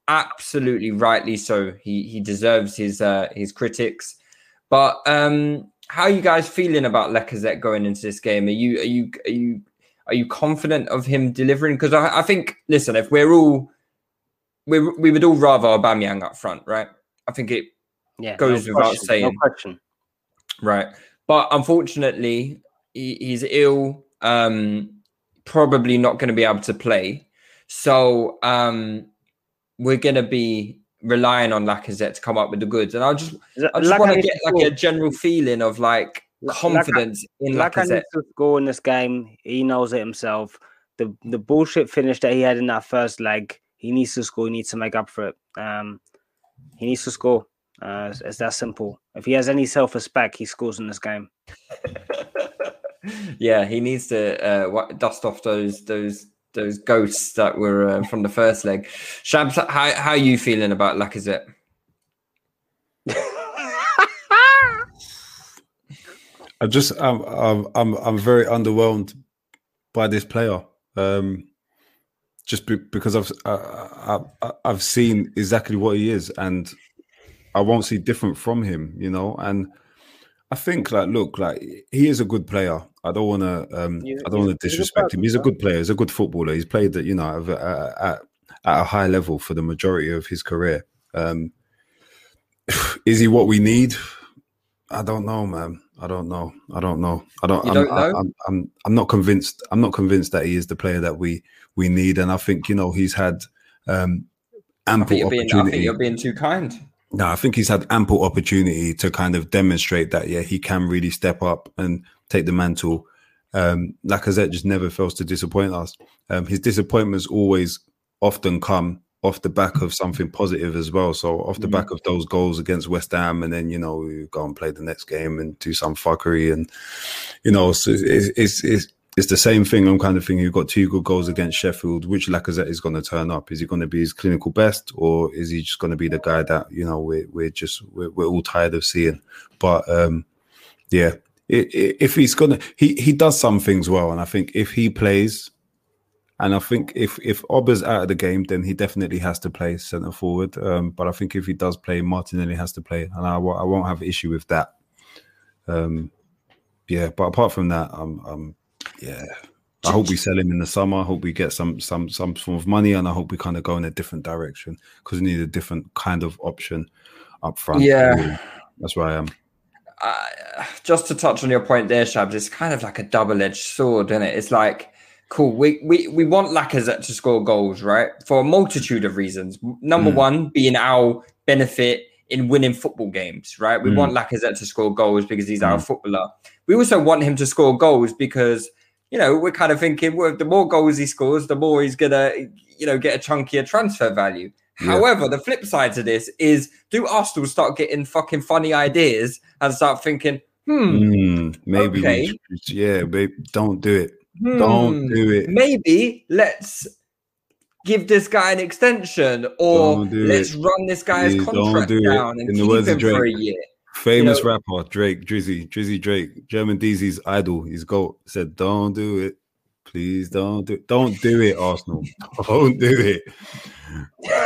absolutely rightly so. He he deserves his uh, his critics. But um, how are you guys feeling about Lacazette going into this game? Are you are you are you are you confident of him delivering? Because I, I think, listen, if we're all we we would all rather Aubameyang up front, right? I think it yeah, goes no without question, saying, no question. Right? But unfortunately, he, he's ill. Um, probably not going to be able to play. So um, we're going to be relying on Lacazette to come up with the goods. And I just, I just want to get like a general feeling of like confidence in Lacazette. Lacazette score in this game. He knows it himself. The the bullshit finish that he had in that first leg, he needs to score. He needs to make up for it. Um, he needs to score. Uh, it's, it's that simple. If he has any self-respect, he scores in this game. Yeah, he needs to uh, dust off those those those ghosts that were uh, from the first leg. Shabs, how how are you feeling about Lacazette? I just I'm, I'm I'm I'm very underwhelmed by this player. Um, just be, because I've I, I, I've seen exactly what he is, and I won't see different from him, you know, and. I think, like, look, like he is a good player. I don't want to, um, I don't want to disrespect him. He's a good player. He's a good footballer. He's played at, you know, at, at, at a high level for the majority of his career. Um, is he what we need? I don't know, man. I don't know. I don't know. I don't. You don't I'm, know? I, I'm, I'm, I'm not convinced. I'm not convinced that he is the player that we we need. And I think, you know, he's had um, ample I opportunity. Being, I think you're being too kind. No, I think he's had ample opportunity to kind of demonstrate that, yeah, he can really step up and take the mantle. Um, Lacazette just never fails to disappoint us. Um, his disappointments always often come off the back of something positive as well. So off the mm-hmm. back of those goals against West Ham, and then, you know, you go and play the next game and do some fuckery. And, you know, so it's, it's, it's, it's the same thing. I'm kind of thinking you've got two good goals against Sheffield. Which Lacazette is going to turn up? Is he going to be his clinical best, or is he just going to be the guy that, you know, we're we're just we're, we're all tired of seeing? But um, yeah, it, it, if he's gonna, he he does some things well, and I think if he plays, and I think if if Auba's out of the game, then he definitely has to play centre forward. Um, but I think if he does play, Martinelli has to play, and I I won't have an issue with that. Um, yeah, but apart from that, I'm I'm. Yeah, I hope we sell him in the summer. I hope we get some some some form of money, and I hope we kind of go in a different direction because we need a different kind of option up front. Yeah, that's where I am. Uh, just to touch on your point there, Shabs, it's kind of like a double-edged sword, isn't it? It's like, cool, we we we want Lacazette to score goals, right? For a multitude of reasons. Number mm. one being our benefit in winning football games, right? We mm. want Lacazette to score goals because he's mm. our footballer. We also want him to score goals because, you know, we're kind of thinking, well, the more goals he scores, the more he's going to, you know, get a chunkier transfer value. Yeah. However, the flip side to this is, do Arsenal start getting fucking funny ideas and start thinking, hmm, mm, maybe, okay. we should, yeah, babe, don't do it. Hmm, don't do it. Maybe let's give this guy an extension, or do let's it. run this guy's Please, contract do down and In keep the him for a year. Famous you know, rapper Drake, Drizzy, Drizzy Drake, German D Z's idol. His GOAT said, "Don't do it, please, don't do, don't do it, Arsenal, don't do it,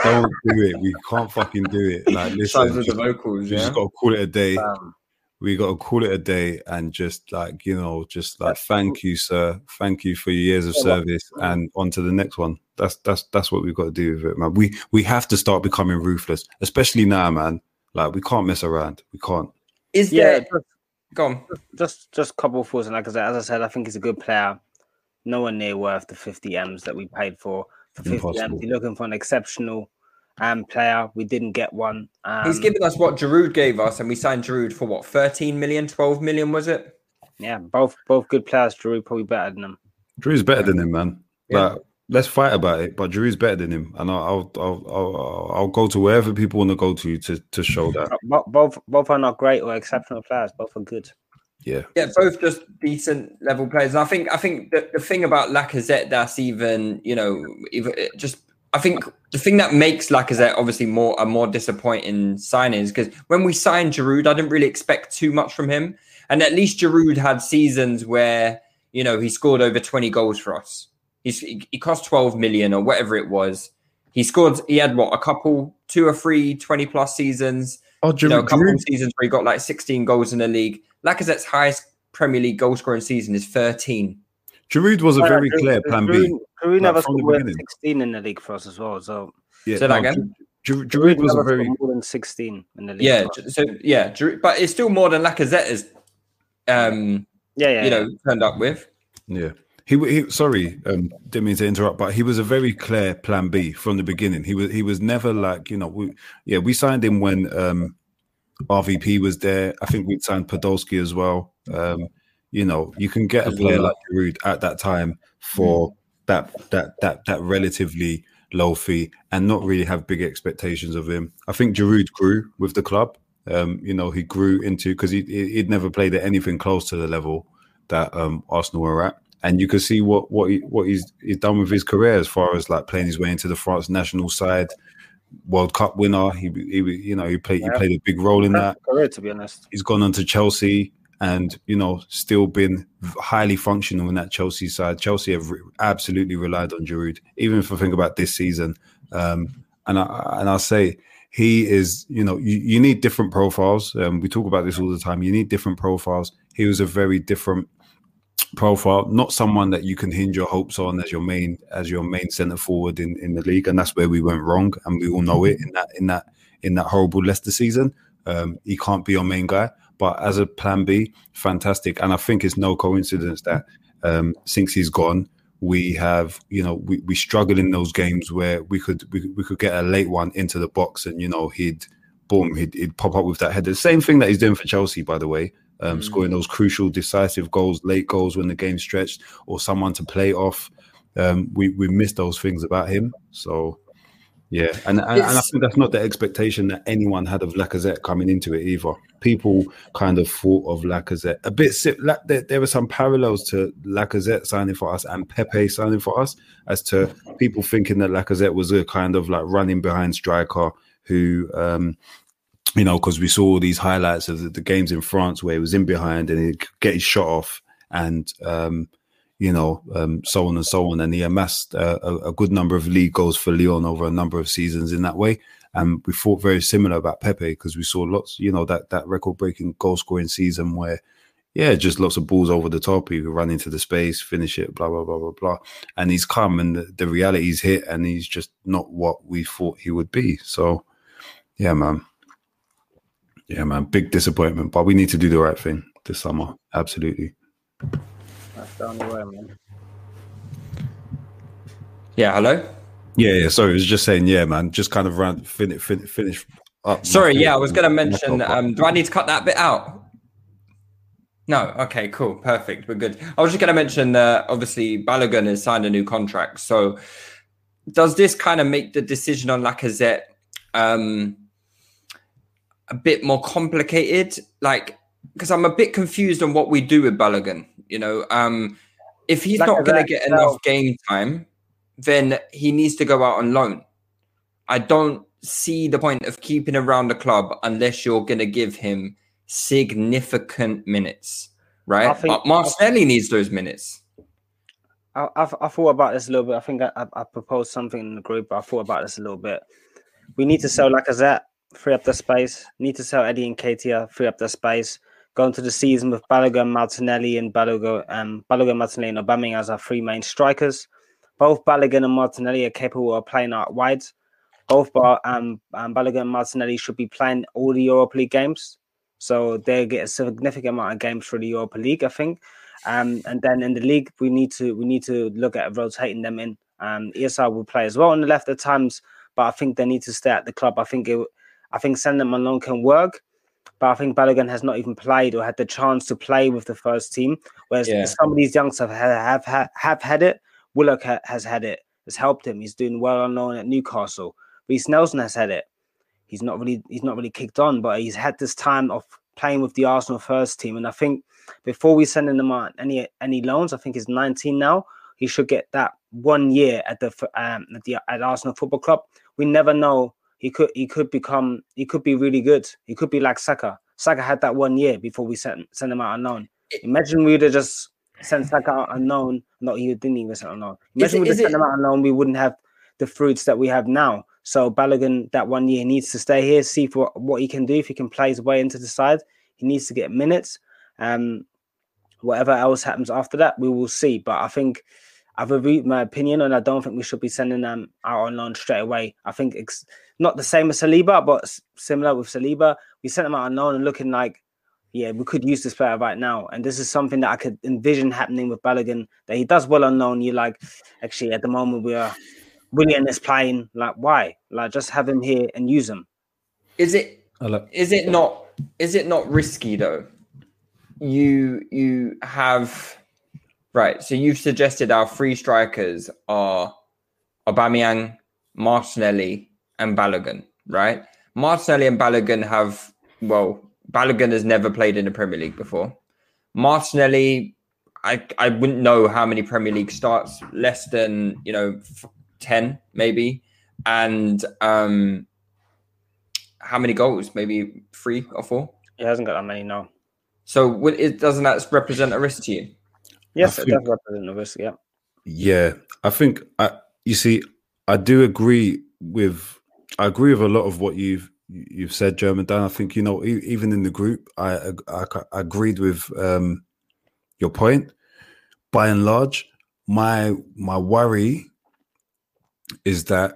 don't do it. We can't fucking do it." Like, listen, just, the vocals, yeah? just gotta call it a day. Um, we gotta call it a day, and just like you know, just like thank you, sir, thank you for your years of service, and on to the next one. That's that's that's what we've got to do with it, man. We we have to start becoming ruthless, especially now, man. Like, we can't mess around. We can't. Is yeah, there... Just, Go on. Just, just a couple of thoughts. And like I said, as I said, I think he's a good player. Nowhere near worth the fifty M's that we paid for. For fifty Impossible. M's, you're looking for an exceptional um, player. We didn't get one. Um, he's given us what Giroud gave us, and we signed Giroud for, what, thirteen million, twelve million, was it? Yeah, both both good players. Giroud probably better than him. Giroud's better than him, man. Yeah. Like, let's fight about it, but Giroud's better than him, and I'll I'll I'll, I'll go to wherever people want to go to to, to show that. Both both are not great or exceptional players. Both are good. Yeah, yeah, both just decent level players. And I think I think the, the thing about Lacazette that's even you know even just I think the thing that makes Lacazette obviously more a more disappointing signing is because when we signed Giroud, I didn't really expect too much from him. And at least Giroud had seasons where, you know, he scored over twenty goals for us. He's, he cost twelve million or whatever it was. He scored, he had what, a couple, two or three twenty plus seasons. Oh, Giroud, you know, a couple Giroud. of seasons where he got like sixteen goals in the league. Lacazette's highest Premier League goal scoring season is thirteen. Giroud was a very Giroud, clear plan Giroud, B. Giroud like never scored more than sixteen in the league for us as well. So, yeah, so no, that again? Giroud, Giroud was a very. More than sixteen in the league. Yeah, so yeah, Giroud, but it's still more than Lacazette has um, yeah, yeah, you know, yeah. turned up with. Yeah. He, he sorry, um, didn't mean to interrupt, but he was a very clear plan B from the beginning. He was he was never like, you know, we, yeah, we signed him when um, R V P was there. I think we'd signed Podolski as well. Um, you know, you can get a player like Giroud at that time for mm. that that that that relatively low fee and not really have big expectations of him. I think Giroud grew with the club. Um, you know, he grew into because he he'd never played at anything close to the level that um, Arsenal were at. And you can see what what he, what he's, he's done with his career as far as like playing his way into the France national side, World Cup winner. He, he you know he played yeah. he played a big role in that career. To be honest, he's gone on to Chelsea and you know still been highly functional in that Chelsea side. Chelsea have re- absolutely relied on Giroud, even if I think about this season. Um, and I and I say he is you know you, you need different profiles. Um, we talk about this all the time. You need different profiles. He was a very different. Profile, not someone that you can hinge your hopes on as your main as your main centre forward in, in the league, and that's where we went wrong, and we all know it in that in that in that horrible Leicester season. Um, he can't be your main guy, but as a plan B, fantastic. And I think it's no coincidence that um, since he's gone, we have you know we, we struggled in those games where we could we, we could get a late one into the box, and you know he'd boom he'd, he'd pop up with that header. Same thing that he's doing for Chelsea, by the way. Um, mm. Scoring those crucial, decisive goals, late goals when the game stretched, or someone to play off. Um, we we miss those things about him. So, yeah, and and, and I think that's not the expectation that anyone had of Lacazette coming into it either. People kind of thought of Lacazette a bit. There, there were some parallels to Lacazette signing for us and Pepe signing for us, as to people thinking that Lacazette was a kind of like running behind striker who. Um, You know, because we saw these highlights of the, the games in France where he was in behind and he'd get his shot off and, um, you know, um, so on and so on. And he amassed uh, a, a good number of league goals for Lyon over a number of seasons in that way. And we thought very similar about Pepe because we saw lots, you know, that, that record-breaking goal-scoring season where, yeah, just lots of balls over the top. He would run into the space, finish it, blah, blah, blah, blah, blah. And he's come and the, the reality's hit and he's just not what we thought he would be. So, yeah, man. Yeah, man, big disappointment, but we need to do the right thing this summer. Absolutely. That's down the way, man. Yeah, hello? Yeah, yeah, sorry, I was just saying, yeah, man, just kind of ran, fin- fin- finish up. Sorry, yeah, I was going to mention, um, do I need to cut that bit out? No, okay, cool, perfect, we're good. I was just going to mention, uh, obviously, Balogun has signed a new contract, so does this kind of make the decision on Lacazette... Um, a bit more complicated, like, because I'm a bit confused on what we do with Balogun, you know, um, if he's not going to get enough game time, then he needs to go out on loan. I don't see the point of keeping around the club unless you're going to give him significant minutes, right? Think, Martinelli needs those minutes. I, I've, I thought about this a little bit. I think I, I proposed something in the group, but I thought about this a little bit. We need to sell Lacazette. Free up the space. Need to sell Eddie and Keita. Free up the space. Go into the season with Balogun, Martinelli, and Balogun, um, Balogun, Martinelli, and Aubameyang as our three main strikers. Both Balogun and Martinelli are capable of playing out wide. Both Bar- um, um, Balogun and Martinelli should be playing all the Europa League games, so they get a significant amount of games for the Europa League, I think. Um, and then in the league, we need to we need to look at rotating them in. Um, E S R will play as well on the left at times, but I think they need to stay at the club. I think it. I think sending them along can work, but I think Balogun has not even played or had the chance to play with the first team, whereas yeah. some of these youngsters have, have, have had it. Willock ha- has had it. It's helped him. He's doing well on loan at Newcastle. Reece Nelson has had it. He's not really he's not really kicked on, but he's had this time of playing with the Arsenal first team. And I think before we send him on any, any loans, I think he's nineteen now, he should get that one year at the um, at the at Arsenal Football Club. We never know. He could he could become he could be really good. He could be like Saka. Saka had that one year before we sent sent him out unknown. Imagine we'd have just sent Saka out unknown. Not he didn't even send unknown. Imagine we'd have sent him out unknown. We wouldn't have the fruits that we have now. So Balogun, that one year, needs to stay here, see for what he can do. If he can play his way into the side, he needs to get minutes. Um, whatever else happens after that, we will see. But I think I've reviewed my opinion, and I don't think we should be sending them out on loan straight away. I think it's not the same as Saliba, but similar with Saliba. We sent them out on loan and looking like, yeah, we could use this player right now. And this is something that I could envision happening with Balogun, that he does well on loan. You're like, actually, at the moment, we are... William is playing, like, why? Like, just have him here and use him. Is it is it not is it not risky though? You you have right. So you've suggested our three strikers are Aubameyang, Martinelli, and Balogun, right? Martinelli and Balogun have well, Balogun has never played in the Premier League before. Martinelli, I I wouldn't know how many Premier League starts, less than you know. F- ten maybe, and um, how many goals? Maybe three or four? He hasn't got that many, no. So it, doesn't that represent a risk to you? Yes, I it think, does represent a risk, yeah. Yeah, I think, I, you see, I do agree with, I agree with a lot of what you've you've said, German Dan. I think, you know, even in the group, I, I, I agreed with um, your point. By and large, my my worry... is that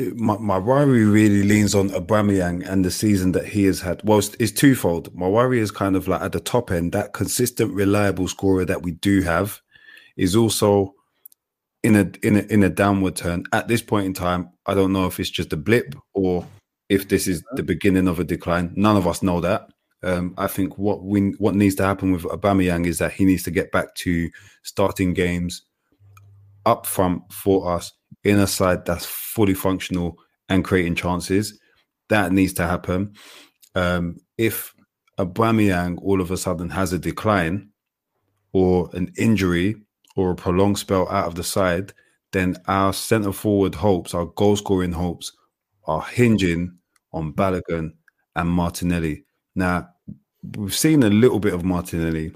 it, my, my worry really leans on Aubameyang and the season that he has had. Well, it's, it's twofold. My worry is kind of like at the top end, that consistent, reliable scorer that we do have is also in a in a, in a downward turn. At this point in time, I don't know if it's just a blip or if this is the beginning of a decline. None of us know that. Um, I think what we what needs to happen with Aubameyang is that he needs to get back to starting games up front for us in a side that's fully functional and creating chances. That needs to happen. Um, if Aubameyang all of a sudden has a decline or an injury or a prolonged spell out of the side, then our centre forward hopes, our goal scoring hopes, are hinging on Balogun and Martinelli. Now, we've seen a little bit of Martinelli,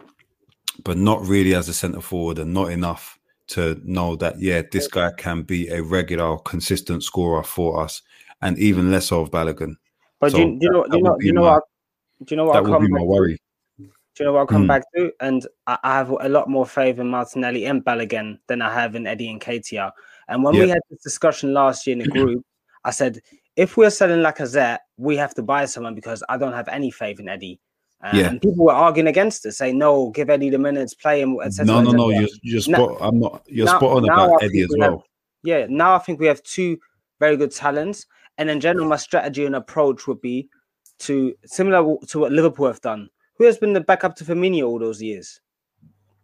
but not really as a centre forward, and not enough to know that, yeah, this guy can be a regular, consistent scorer for us, and even less of Balogun. But so do you know, do you know, do you know, my, do you know what? That would be my worry. To, do you know what I'll come mm. back to? And I, I have a lot more faith in Martinelli and Balogun than I have in Eddie and K T R. And when yeah. we had this discussion last year in the group, I said, if we're selling Lacazette, we have to buy someone because I don't have any faith in Eddie. Um, yeah. And people were arguing against it, saying, no, give Eddie the minutes, play him, et cetera. No, no, no, you're, you're, spot, now, I'm not, you're now, spot on about Eddie as well. Have, yeah, now I think we have two very good talents. And in general, my strategy and approach would be to similar to what Liverpool have done. Who has been the backup to Firmino all those years?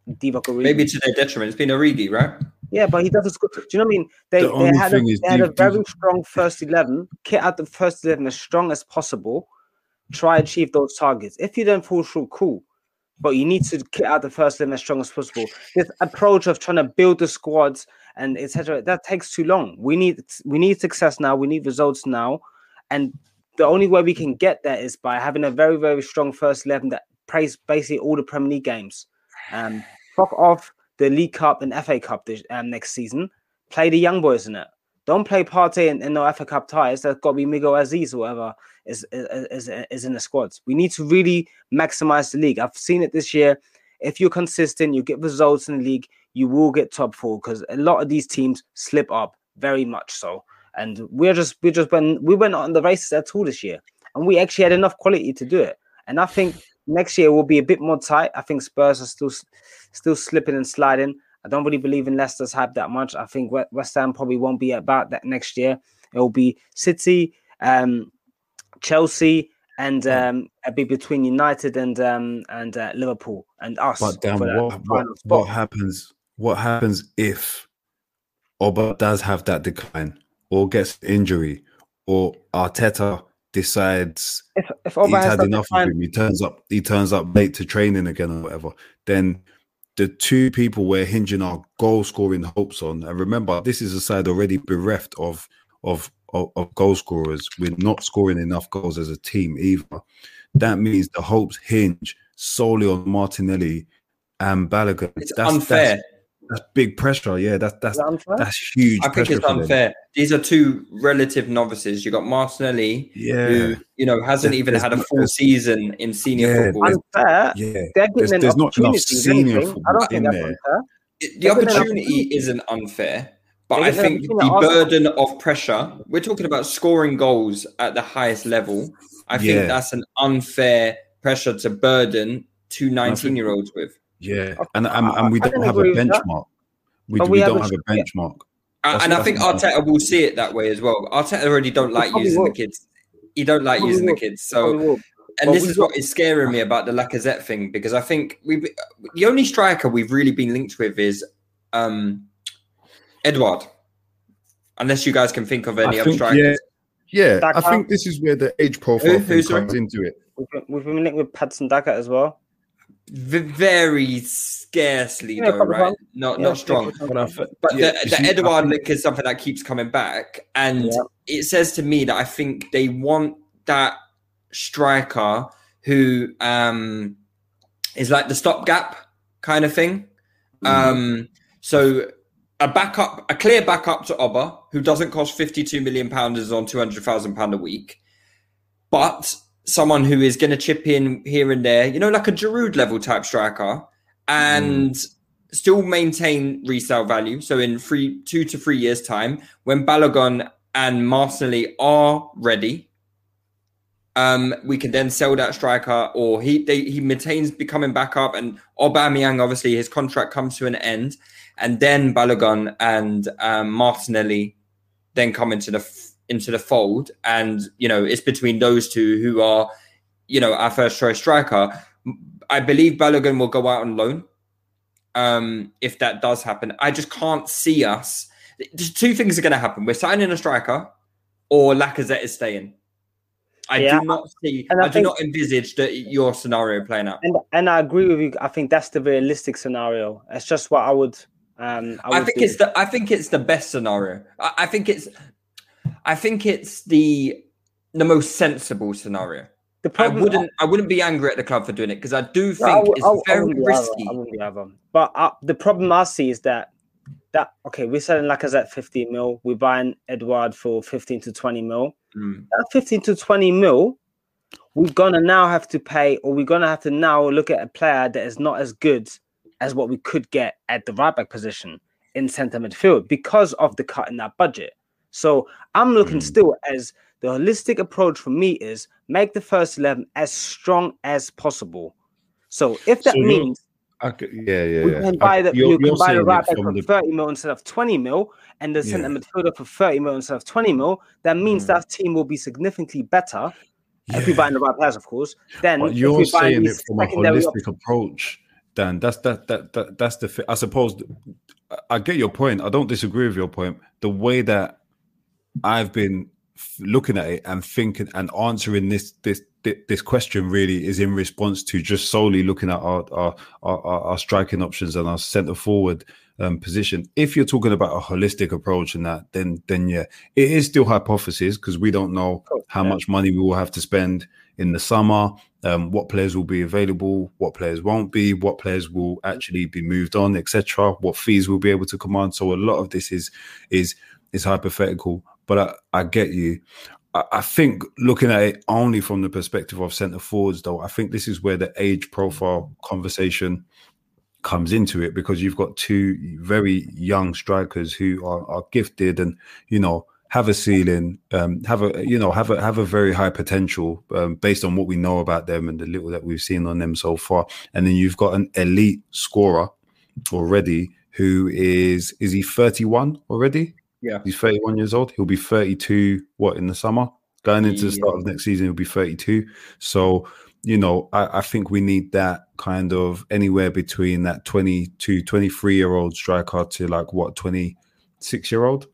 Divock Origi. Maybe to their detriment. It's been Origi, right? Yeah, but he doesn't score. Do you know what I mean? They, the they had, a, they had a very strong first eleven, kit out the first eleven as strong as possible. Try achieve those targets. If you don't fall through, cool. But you need to get out the first limb as strong as possible. This approach of trying to build the squads and et cetera, that takes too long. We need we need success now. We need results now. And the only way we can get there is by having a very, very strong first eleven that plays basically all the Premier League games. Um, fuck off the League Cup and F A Cup this, um, next season. Play the young boys in it. Don't play Partey in, in no F A Cup ties. That's got to be Miguel Aziz or whatever is, is, is, is in the squads. We need to really maximise the league. I've seen it this year. If you're consistent, you get results in the league, you will get top four because a lot of these teams slip up very much so. And we're just, we just went, we went on the races at all this year. And we actually had enough quality to do it. And I think next year will be a bit more tight. I think Spurs are still, still slipping and sliding. I don't really believe in Leicester's hype that much. I think West Ham probably won't be about that next year. It will be City, um, Chelsea, and um, it'll be between United and um, and uh, Liverpool and us. But damn, what, what, what happens? What happens if Oba does have that decline, or gets injury, or Arteta decides if, if he's had enough of him, he turns up, he turns up late to training again, or whatever? Then the two people we're hinging our goal scoring hopes on. And remember, this is a side already bereft of of of, of goal scorers. We're not scoring enough goals as a team either. That means the hopes hinge solely on Martinelli and Balogun. It's that's, unfair. That's, That's big pressure, yeah. That's that's that's huge. I think it's unfair. These are two relative novices. You got Martinelli, yeah, who you know hasn't even had a full season in senior football. Unfair. Yeah, there's, there's not enough senior football in there. The opportunity isn't unfair, but I think the burden of pressure. We're talking about scoring goals at the highest level. I think that's an unfair pressure to burden two nineteen-year-olds with. Yeah, and and, and we don't have a benchmark. We, we don't have a benchmark. That's, and I think Arteta will see it that way as well. Arteta already don't like using the kids. He don't like using the kids. So, and this is what is scaring me about the Lacazette thing, because I think we the only striker we've really been linked with is um, Ødegaard. Unless you guys can think of any other strikers. Yeah, yeah, I think this is where the age profile thing comes into it. We've been linked with Patson Daka as well. Very scarcely, yeah, though, right? Not yeah, not strong. But yeah, the, the Ødegaard link is something that keeps coming back. And yeah. It says to me that I think they want that striker who um, is like the stopgap kind of thing. Mm-hmm. Um, so a backup, a clear backup to Oba, who doesn't cost fifty-two million pounds, is on two hundred thousand pounds a week. But someone who is going to chip in here and there, you know, like a Giroud level type striker, and mm. still maintain resale value. So in three, two to three years' time, when Balogun and Martinelli are ready, um, we can then sell that striker, or he they, he maintains becoming back up, and Aubameyang, obviously his contract comes to an end, and then Balogun and um, Martinelli then come into the f- into the fold. And, you know, it's between those two who are, you know, our first choice striker. I believe Balogun will go out on loan um, if that does happen. I just can't see us. Two things are going to happen. We're signing a striker, or Lacazette is staying. I yeah. do not see, and I, I think, do not envisage that your scenario playing out. And, and I agree with you. I think that's the realistic scenario. That's just what I would, um, I would I think do. It's the, I think it's the best scenario. I, I think it's, I think it's the the most sensible scenario. The problem I wouldn't I wouldn't be angry at the club for doing it, because I do think I would, it's I would, very I would risky. Either. I wouldn't be either. But uh, the problem I see is that that okay, we're selling Lacazette fifteen mil, we're buying Ødegaard for fifteen to twenty mil. Mm. That fifteen to twenty mil, we're gonna now have to pay, or we're gonna have to now look at a player that is not as good as what we could get at the right back position in centre midfield because of the cut in that budget. So I'm looking still as the holistic approach for me is make the first eleven as strong as possible. So if that so means could, yeah, yeah, we can yeah. buy the, you can buy the right back for the... thirty mil instead of twenty mil, and the yeah. centre midfielder for thirty mil instead of twenty mil, that means mm. that team will be significantly better yeah. if we buy in the right players, of course. Then but you're if saying it from a holistic approach, Dan. That's that that that that's the. Fi- I suppose I get your point. I don't disagree with your point. The way that I've been looking at it and thinking and answering this this this question really is in response to just solely looking at our our our, our striking options and our centre forward um, position. If you're talking about a holistic approach and that, then then yeah, it is still hypothesis, because we don't know how much money we will have to spend in the summer, um, what players will be available, what players won't be, what players will actually be moved on, et cetera. What fees we'll be able to command. So a lot of this is is is hypothetical. But I, I get you. I, I think looking at it only from the perspective of centre forwards, though, I think this is where the age profile conversation comes into it, because you've got two very young strikers who are, are gifted and, you know, have a ceiling, um, have a you know have a have a very high potential um, based on what we know about them and the little that we've seen on them so far. And then you've got an elite scorer already who is is he thirty-one already? Yeah, he's thirty-one years old. He'll be thirty-two. What, in the summer? Going into the start yeah. of next season, he'll be thirty-two. So, you know, I, I think we need that kind of anywhere between that twenty-two, twenty-three year old striker to like what, twenty-six year old.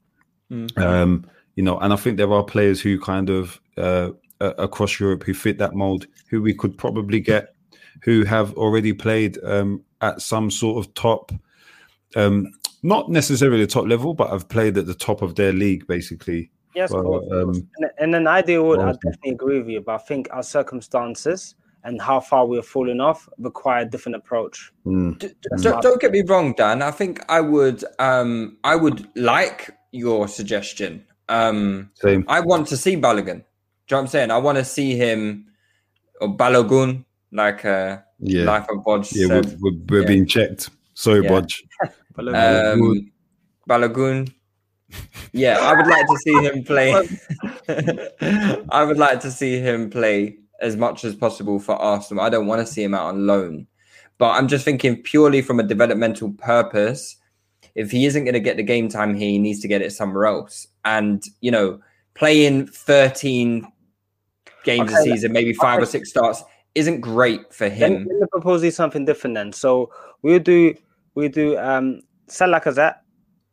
Mm-hmm. Um, you know, and I think there are players who kind of uh, across Europe who fit that mold, who we could probably get who have already played um, at some sort of top, um, not necessarily the top level, but have played at the top of their league, basically. Yes, well, of course. Um, and, and in an ideal world, well, I definitely agree with you, but I think our circumstances and how far we're falling off require a different approach. Mm. D- d- mm. Don't get me wrong, Dan. I think I would, um, I would like your suggestion. Um, Same. I want to see Balogun. Do you know what I'm saying? I want to see him, or Balogun, like uh, yeah. Life of Bodge. Yeah, said. We're, we're yeah. being checked. Sorry, yeah. Bodge. Balogun. Um, Balogun. Yeah, I would like to see him play. I would like to see him play as much as possible for Arsenal. I don't want to see him out on loan. But I'm just thinking purely from a developmental purpose, if he isn't going to get the game time here, he needs to get it somewhere else. And, you know, playing thirteen games okay, a season, maybe five or six starts, isn't great for him. Let me propose you something different then. So we'll do, we'll do um, sell Lacazette,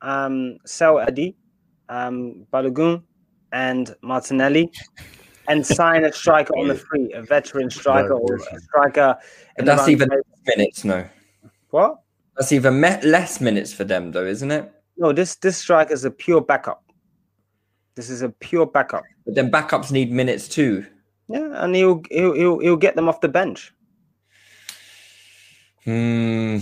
um, sell Eddie, um, Balogun and Martinelli. And sign a striker on the free, a veteran striker or a striker. And that's even less minutes, no. What? That's even me- less minutes for them, though, isn't it? No, this this striker is a pure backup. This is a pure backup. But then backups need minutes too. Yeah, and he'll he'll he'll, he'll get them off the bench. Hmm.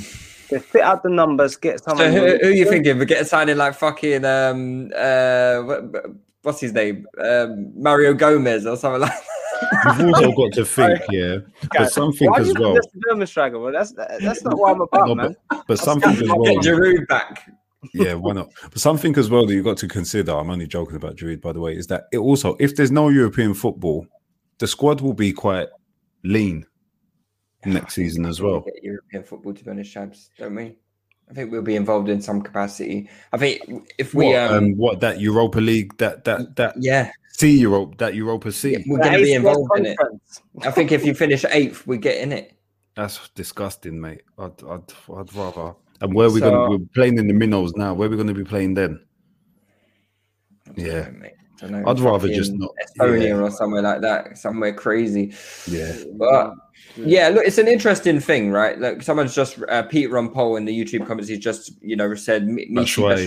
They fit out the numbers. Get someone. So who, who are you thinking? We get signing like fucking um uh. What, what's his name? Um, Mario Gomez or something like that. You've also got to think, yeah. But something Why as well. German striker, well, that's, that's not what I'm about, no, man. But, but something as well. Get Giroud back. Yeah, why not? But something as well that you've got to consider, I'm only joking about Giroud, by the way, is that it also, if there's no European football, the squad will be quite lean next season as well. Get European football to be honest, Shabs, don't we? I think we'll be involved in some capacity. I think if we... What, um, um, what that Europa League, that... that that yeah. C Europe, that Europa C. Yeah, we're going to be involved in it. I think if you finish eighth, we get in it. That's disgusting, mate. I'd I'd, I'd rather... And where are we so, going to be playing in the minnows now? Where are we going to be playing then? Yeah. Know, don't know. I'd rather just not... Estonia yeah. or somewhere like that. Somewhere crazy. Yeah. But... Yeah, look, it's an interesting thing, right? Like someone's just uh, Pete Rumpole in the YouTube comments. He's just, you know, said, "Michy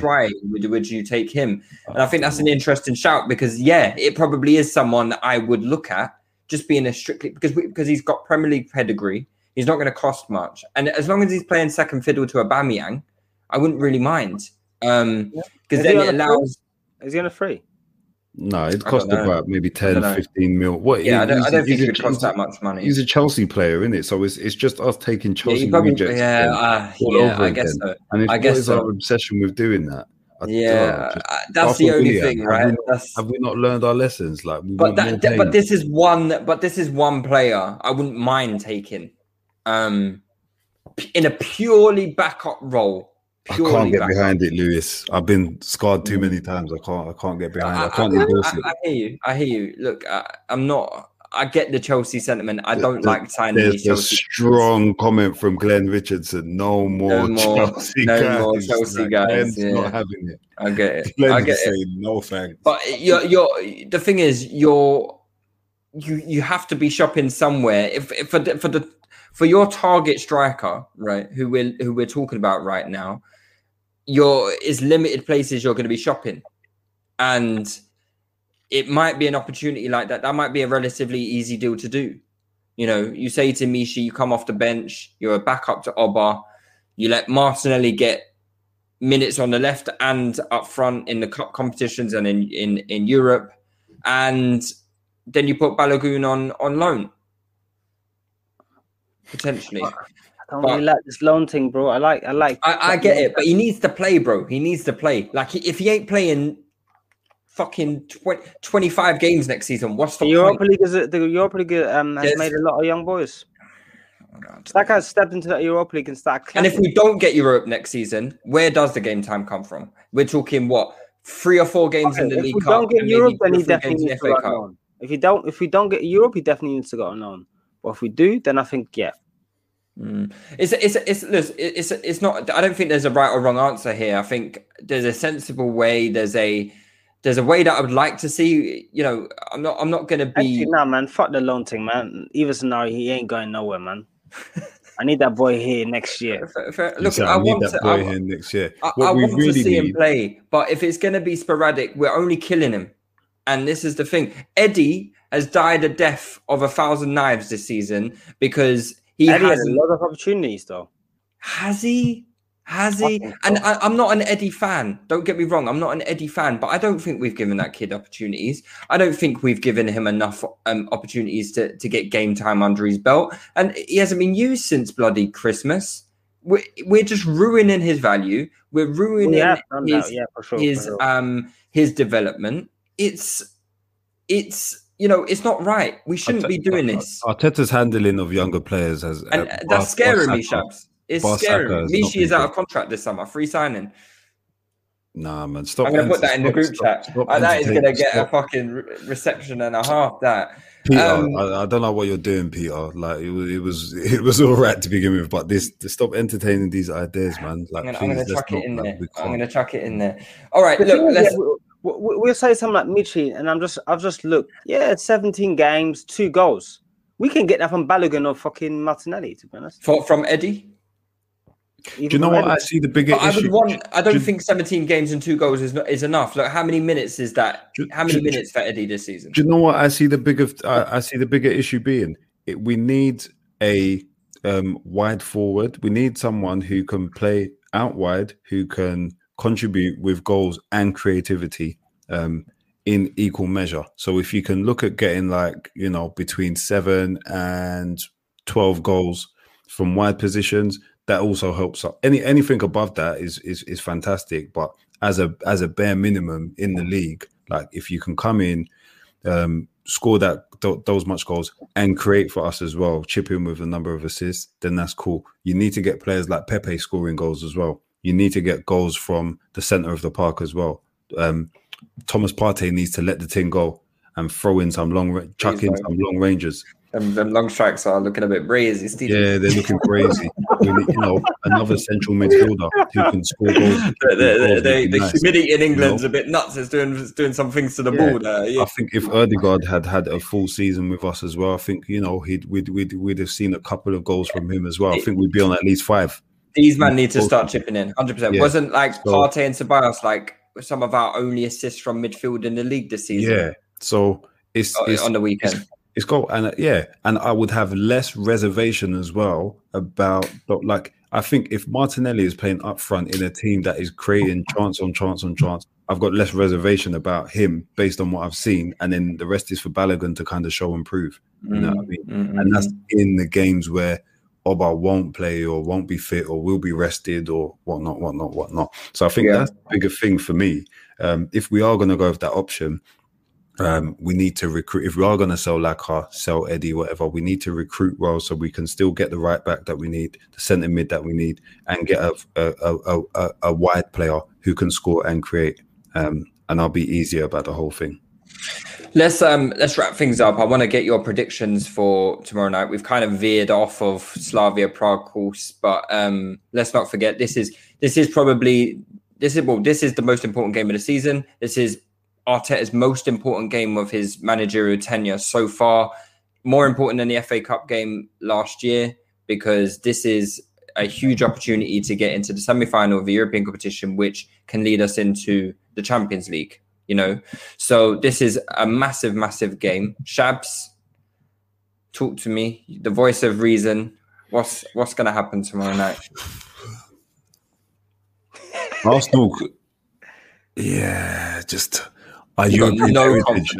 Batshuayi, would, would you take him?" And I think that's an interesting shout because, yeah, it probably is someone I would look at just being a strictly because we, because he's got Premier League pedigree. He's not going to cost much, and as long as he's playing second fiddle to Aubameyang, I wouldn't really mind because um, yeah. then it allows. Free? Is he on a free? No, it cost about maybe ten, fifteen mil. What, yeah, I don't, I don't think it would cost that much money. He's a Chelsea player, isn't it? So it's it's just us taking Chelsea yeah, probably, rejects. Yeah, uh, yeah I guess again. So. And if I guess is so. Our obsession with doing that? I, yeah, uh, just, that's the only video, thing, right? Have we, not, have we not learned our lessons? Like, but that, that, but this is one, but this is one player I wouldn't mind taking, um, in a purely backup role. I can't get behind it, Lewis. I've been scarred too many times. I can't. I can't get behind it. I can't endorse it. I, I, I hear you. I hear you. Look, I, I'm not. I get the Chelsea sentiment. I don't there's, like signing. There's these Chelsea a strong guys. Comment from Glenn Richardson. No more, no more Chelsea no guys. No more Chelsea like, guys. Glenn's yeah. not having it. I get it. Glenn's I get saying, it. No thanks. But you're, you're. The thing is, you're. You you have to be shopping somewhere. If, if for the, for the for your target striker, right? Who we who we're talking about right now. Your is limited places you're going to be shopping, and it might be an opportunity like that. That might be a relatively easy deal to do. You know, you say to Mishi, you come off the bench, you're a backup to Oba, you let Martinelli get minutes on the left and up front in the cup competitions and in, in, in Europe, and then you put Balogun on on loan potentially. I don't really like this loan thing, bro. I like, I like. I, I get it, but he needs to play, bro. He needs to play. Like, he, if he ain't playing fucking twenty, twenty-five games next season, what's the, the Europa point? League is a, the Europa League um, has yes. made a lot of young boys. That guy's stepped into that Europa League and start. Clapping. And if we don't get Europe next season, where does the game time come from? We're talking what three or four games okay, in the if League. If we don't Cup get Europe, then he definitely needs to go on. If you don't, if we don't get Europe, he definitely needs to go on. But if we do, then I think yeah. Mm. It's it's it's it's it's not. I don't think there's a right or wrong answer here. I think there's a sensible way. There's a there's a way that I would like to see. You know, I'm not I'm not going to be. Actually, nah, man. Fuck the loan thing, man. Even scenario, he ain't going nowhere, man. I need that boy here next year. Fair, fair. Look, so I, I need want that to, boy I, here next year. I, I want really to see need... him play, but if it's going to be sporadic, we're only killing him. And this is the thing. Eddie has died a death of a thousand knives this season because he Eddie has, has a lot of opportunities, though. Has he? Has he? And I, I'm not an Eddie fan. Don't get me wrong. I'm not an Eddie fan, but I don't think we've given that kid opportunities. I don't think we've given him enough um, opportunities to, to get game time under his belt. And he hasn't been used since bloody Christmas. We're, we're just ruining his value. We're ruining well, yeah, his yeah, for sure, his for sure. um his development. It's it's. You know, it's not right. We shouldn't Arte- be doing this. Arteta's handling of younger players has... And uh, that's scaring me, Shabs. It's scaring me. Mishi is out of contract this summer. Free signing. Nah, man. Stop. I'm going to put that in the group chat. That is going to get a fucking reception and a half, that. Peter, um, I, I don't know what you're doing, Peter. Like, it was, it was, it was all right to begin with, but this, stop entertaining these ideas, man. Like, I'm going to chuck it in there. I'm going to chuck it in there. All right, look, let's... We'll say something like Michi, and I'm just, I've just looked. Yeah, seventeen games, two goals. We can get that from Balogun or fucking Martinelli, to be honest. For, from Eddie. Even Do you know what? Eddie? I see the bigger but issue. I would want. I don't Do think seventeen games and two goals is is enough. Look, how many minutes is that? Do, how many do, minutes for Eddie this season? Do you know what? I see the bigger. I, I see the bigger issue being it, we need a um, wide forward. We need someone who can play out wide, who can contribute with goals and creativity um, in equal measure. So if you can look at getting like, you know, between seven and twelve goals from wide positions, that also helps up. Any anything above that is is is fantastic. But as a as a bare minimum in the league, like if you can come in, um, score that th- those much goals and create for us as well, chip in with a number of assists, then that's cool. You need to get players like Pepe scoring goals as well. You need to get goals from the centre of the park as well. Um, Thomas Partey needs to let the tin go and throw in some long, ra- chuck Please in some long rangers. Them, them long strikes are looking a bit brazy. Steve. Yeah, they're looking crazy. You know, another central midfielder who can score goals. The, the, the, the nice. Humidity in England's you know? a bit nuts. It's doing it's doing some things to the yeah. ball there. Yeah. I think if Ødegaard had had a full season with us as well, I think you know he'd we'd we'd we'd have seen a couple of goals from him as well. I think we'd be on at least five. These men need to start chipping in, one hundred percent. Yeah. Wasn't like so, Partey and Ceballos like some of our only assists from midfield in the league this season? Yeah, so it's, oh, it's on the weekend. It's, it's cool, and uh, yeah, and I would have less reservation as well about like I think if Martinelli is playing up front in a team that is creating chance on chance on chance, I've got less reservation about him based on what I've seen, and then the rest is for Balogun to kind of show and prove. You know what I mean? Mm-hmm. And that's in the games where Oba won't play or won't be fit or will be rested or whatnot, whatnot, whatnot. So I think yeah. that's the bigger thing for me. Um, if we are going to go with that option, um, we need to recruit. If we are going to sell Lacazette, sell Eddie, whatever, we need to recruit well so we can still get the right back that we need, the centre mid that we need, and get a a, a, a, a wide player who can score and create. Um, and I'll be easier about the whole thing. Let's um let's wrap things up. I want to get your predictions for tomorrow night. We've kind of veered off of Slavia Prague course, but um let's not forget this is this is probably this is well this is the most important game of the season. This is Arteta's most important game of his managerial tenure so far. More important than the F A Cup game last year, because this is a huge opportunity to get into the semi-final of the European competition, which can lead us into the Champions League. You know, so this is a massive, massive game. Shabs, talk to me. The voice of reason. What's what's going to happen tomorrow night? Arsenal. Yeah, just our you European no heritage.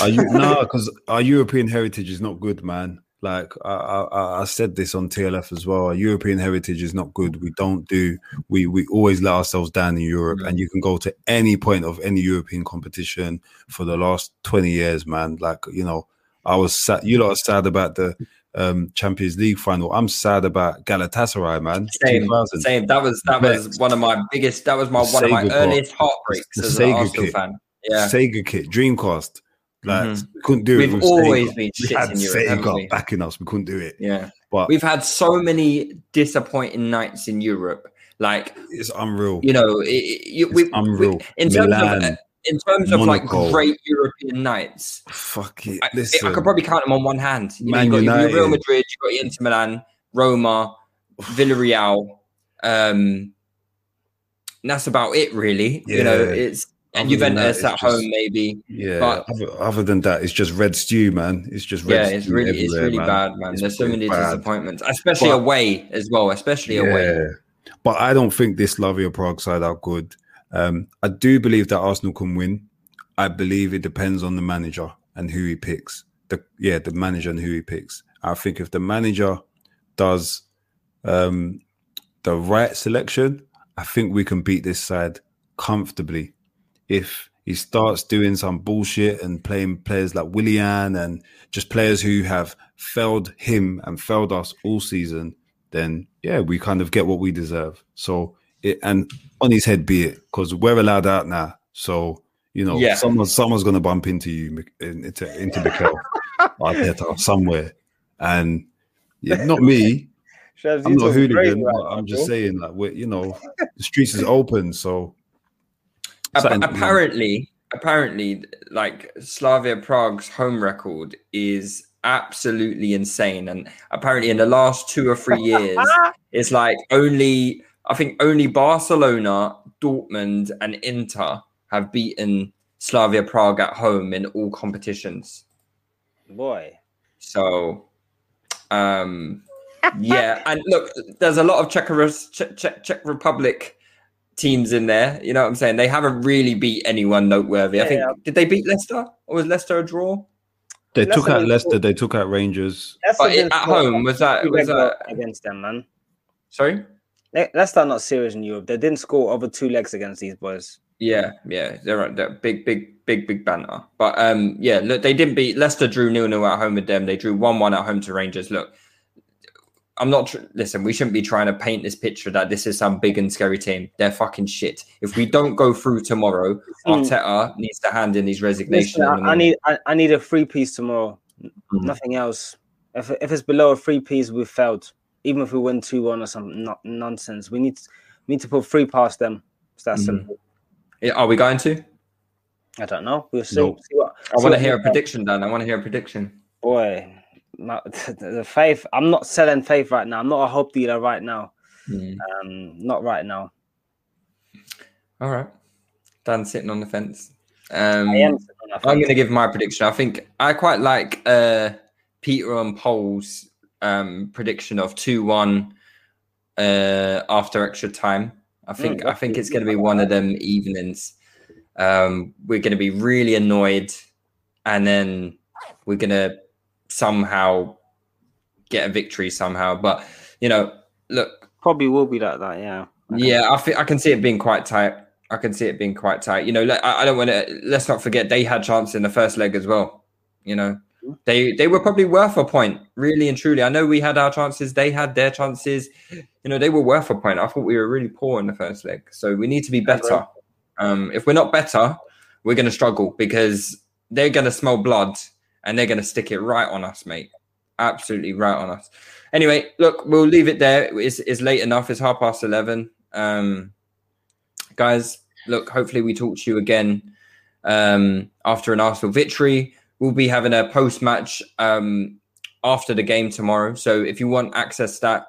Are you, no, because our European heritage is not good, man. Like I, I, I said this on T L F as well. Our European heritage is not good. We don't do. We we always let ourselves down in Europe. And you can go to any point of any European competition for the last twenty years, man. Like you know, I was sad. You lot are sad about the um, Champions League final. I'm sad about Galatasaray, man. Same, same. That was that Next. was one of my biggest. That was my the one Sega of my got, earliest heartbreaks the as Sega an Arsenal kit. fan. Yeah, Sega kit, Dreamcast. Like mm-hmm. we couldn't do we've it. We've always Sega. been shit in Europe. Sega we? Backing us, we couldn't do it. Yeah, but we've had so many disappointing nights in Europe. Like it's unreal. You know, it, it, we, it's unreal. We, in terms Milan, of in terms Monaco. of like great European nights, fuck it. Listen, I, I could probably count them on one hand. You Man know, you've got United. Real Madrid, you got Inter Milan, Roma, Villarreal. Um, and that's about it, really. Yeah. You know, it's and Juventus at home, maybe. Yeah. But other, other than that, it's just red stew, man. It's just red stew. Yeah, it's really, it's really bad, man. There's so many disappointments, especially away as well. Especially away. But I don't think this Slavia Prague side are good. Um, I do believe that Arsenal can win. I believe it depends on the manager and who he picks. The, yeah, the manager and who he picks. I think if the manager does um, the right selection, I think we can beat this side comfortably. If he starts doing some bullshit and playing players like Willian and just players who have failed him and failed us all season, then, yeah, we kind of get what we deserve. So, it, and on his head be it, because we're allowed out now. So, you know, yeah. someone, someone's going to bump into you, into, into Mikel Arteta somewhere. And yeah, not me. Shabs, I'm not hooligan. Right, I'm just saying that, like, you know, the streets is open. So Ap- apparently, you know. apparently, like Slavia Prague's home record is absolutely insane. And apparently in the last two or three years, it's like only, I think only Barcelona, Dortmund and Inter have beaten Slavia Prague at home in all competitions. Boy. So, um, yeah. And look, there's a lot of Czech, Czech, Czech, Czech Republic teams in there. You know what I'm saying? They haven't really beat anyone noteworthy. Yeah, I think, yeah. Did they beat Leicester? Or was Leicester a draw? They Leicester took out Leicester. Cool. They took out Rangers. But it, at home, was that... Was that against them, man. Sorry? Le- Leicester not serious in Europe. They didn't score over two legs against these boys. Yeah, yeah, they're, they're big, big, big, big banter. But um, yeah, look, they didn't beat Leicester. Drew nil nil at home with them. They drew one one at home to Rangers. Look, I'm not. Tr- listen, we shouldn't be trying to paint this picture that this is some big and scary team. They're fucking shit. If we don't go through tomorrow, Arteta mm. needs to hand in his resignation. Listen, I, I need, I, I need a three piece tomorrow. Mm. Nothing else. If if it's below a three piece, we've failed. Even if we win two one or some not nonsense, we need to, we need to put three past them. It's that mm. simple. Are we going to? I don't know. We'll see. No. see what, I want to hear a prediction, Dan. I want to hear a prediction. Boy, my, the faith. I'm not selling faith right now. I'm not a hope dealer right now. Mm. Um, not right now. All right. Dan's sitting on the fence. Um, I am sitting on the fence. I'm going to give my prediction. I think I quite like uh, Peter and Paul's um, prediction of two one uh, after extra time. I think mm, I think it's going to be one of them evenings. Um, we're going to be really annoyed, and then we're going to somehow get a victory somehow. But you know, look, probably will be like that. Yeah, okay. yeah. I think I can see it being quite tight. I can see it being quite tight. You know, I, I don't want to. Let's not forget they had chances in the first leg as well. You know, they they were probably worth a point, really and truly. I know we had our chances. They had their chances. You know, they were worth a point. I thought we were really poor in the first leg. So we need to be better. Um, if we're not better, we're going to struggle because they're going to smell blood and they're going to stick it right on us, mate. Absolutely right on us. Anyway, look, we'll leave it there. It's, it's late enough. It's half past eleven. Um, guys, look, hopefully we talk to you again um, after an Arsenal victory. We'll be having a post-match um, after the game tomorrow. So if you want access to that,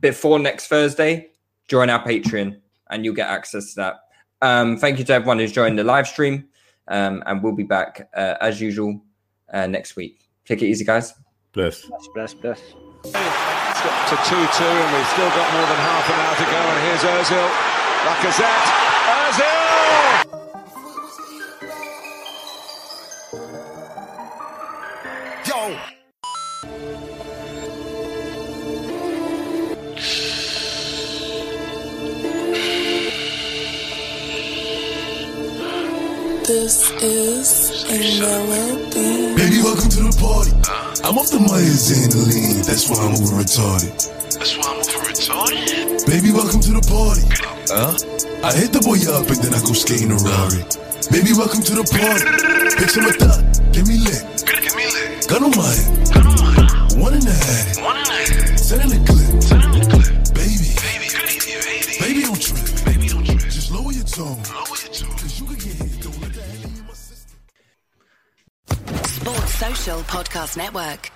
before next Thursday, join our Patreon and you'll get access to that. Um, thank you to everyone who's joined the live stream. Um, and we'll be back uh, as usual uh, next week. Take it easy, guys. Bless. Bless, bless, bless. It's got to two two and we've still got more than half an hour to go. And here's Ozil. Lacazette. Ozil! This is another thing. Baby, welcome to the party. Uh, I'm off the Myers and the lean. That's why I'm over retarded. That's why I'm over retarded. Baby, welcome to the party. Huh? I hit the boy up and then I go skating a Rari. Baby, welcome to the party. Pick some of that. Give me lit. Give me lit. Gun on my head. Gun on my head. One in the head. One in the head. Send in the clip. Send in the clip. Baby. Baby. Baby. Baby. Baby don't trip. Baby don't trip. Just lower your tone. Lower your tone. Cause you can get hit. Sports Social Podcast Network.